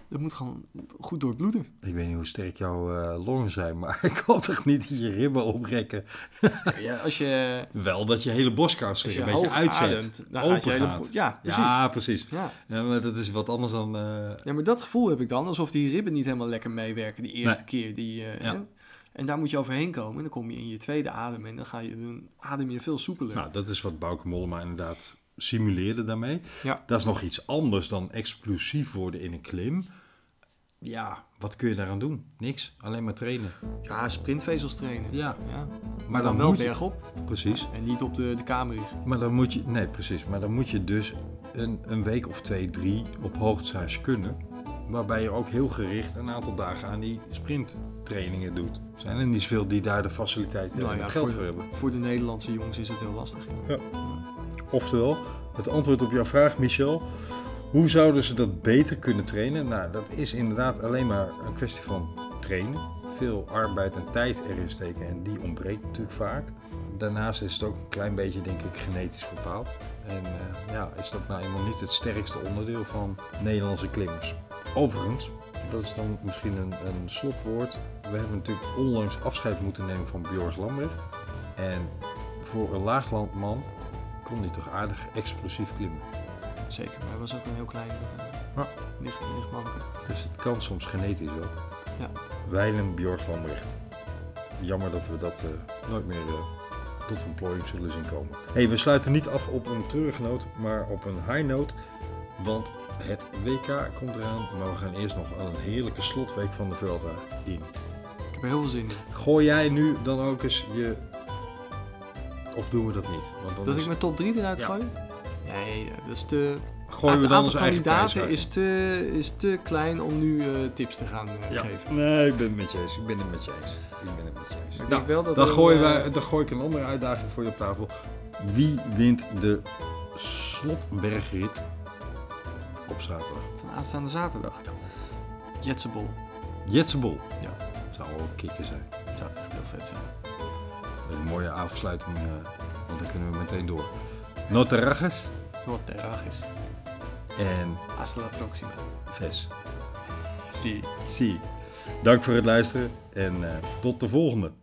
Dat moet gewoon goed doorbloeden. Ik weet niet hoe sterk jouw longen zijn, maar ik hoop toch niet dat je ribben oprekken. Ja, als je... Wel dat je hele borstkas een beetje uitzet. Ademt, dan open gaat. Ja, precies. Ja, precies. Ja. Ja, maar dat is wat anders dan... Ja, maar dat gevoel heb ik dan. Alsof die ribben niet helemaal lekker meewerken die eerste keer. En daar moet je overheen komen. En dan kom je in je tweede adem. En dan adem je veel soepeler. Nou, dat is wat Bauke Mollema inderdaad simuleerde daarmee. Ja. Dat is nog iets anders dan explosief worden in een klim. Ja, wat kun je daaraan doen? Niks, alleen maar trainen. Ja, sprintvezels trainen. Ja. Maar dan wel bergop. Precies. Ja, en niet op de Kamerweg. Maar dan moet je... Nee, precies. Maar dan moet je dus een week of 2, 3 op hoogtestage kunnen. Waarbij je ook heel gericht een aantal dagen aan die sprinttrainingen doet. Zijn er niet veel die daar de faciliteit en het geld voor hebben. Voor de Nederlandse jongens is het heel lastig. Ja. Oftewel, Het antwoord op jouw vraag, Michel. Hoe zouden ze dat beter kunnen trainen? Nou, dat is inderdaad alleen maar een kwestie van trainen. Veel arbeid en tijd erin steken en die ontbreekt natuurlijk vaak. Daarnaast is het ook een klein beetje, denk ik, genetisch bepaald. En is dat nou eenmaal niet het sterkste onderdeel van Nederlandse klimmers. Overigens, dat is dan misschien een slotwoord. We hebben natuurlijk onlangs afscheid moeten nemen van Björn Lambrecht. En voor een laaglandman kon hij toch aardig explosief klimmen. Zeker, maar hij was ook een heel klein lichtmannetje. Dus het kan soms genetisch wel. Ja. Wijlen Björn Lambrecht. Jammer dat we dat nooit meer tot ontplooiing zullen zien komen. Hey, we sluiten niet af op een treurige noot, maar op een high note. Want het WK komt eraan, maar we gaan eerst nog een heerlijke slotweek van de Vuelta in. Ik heb er heel veel zin in. Gooi jij nu dan ook eens je... Of doen we dat niet? Want dan ik mijn top 3 eruit gooi? Nee, dat is te... Gooien we dan onze eigen prijs uit? Het aantal kandidaten is te klein om nu tips te gaan geven. Nee, ik ben het met je eens. Dan gooi ik een andere uitdaging voor je op tafel. Wie wint de slotbergrit op zaterdag? Van aanstaande zaterdag? Ja. Jetsebol? Ja. Dat zou wel een kikker zijn. Dat zou echt heel vet zijn. Dat is een mooie afsluiting, want dan kunnen we meteen door. Notarrages. En... Hasta la próxima. Ves. Si. Dank voor het luisteren en tot de volgende.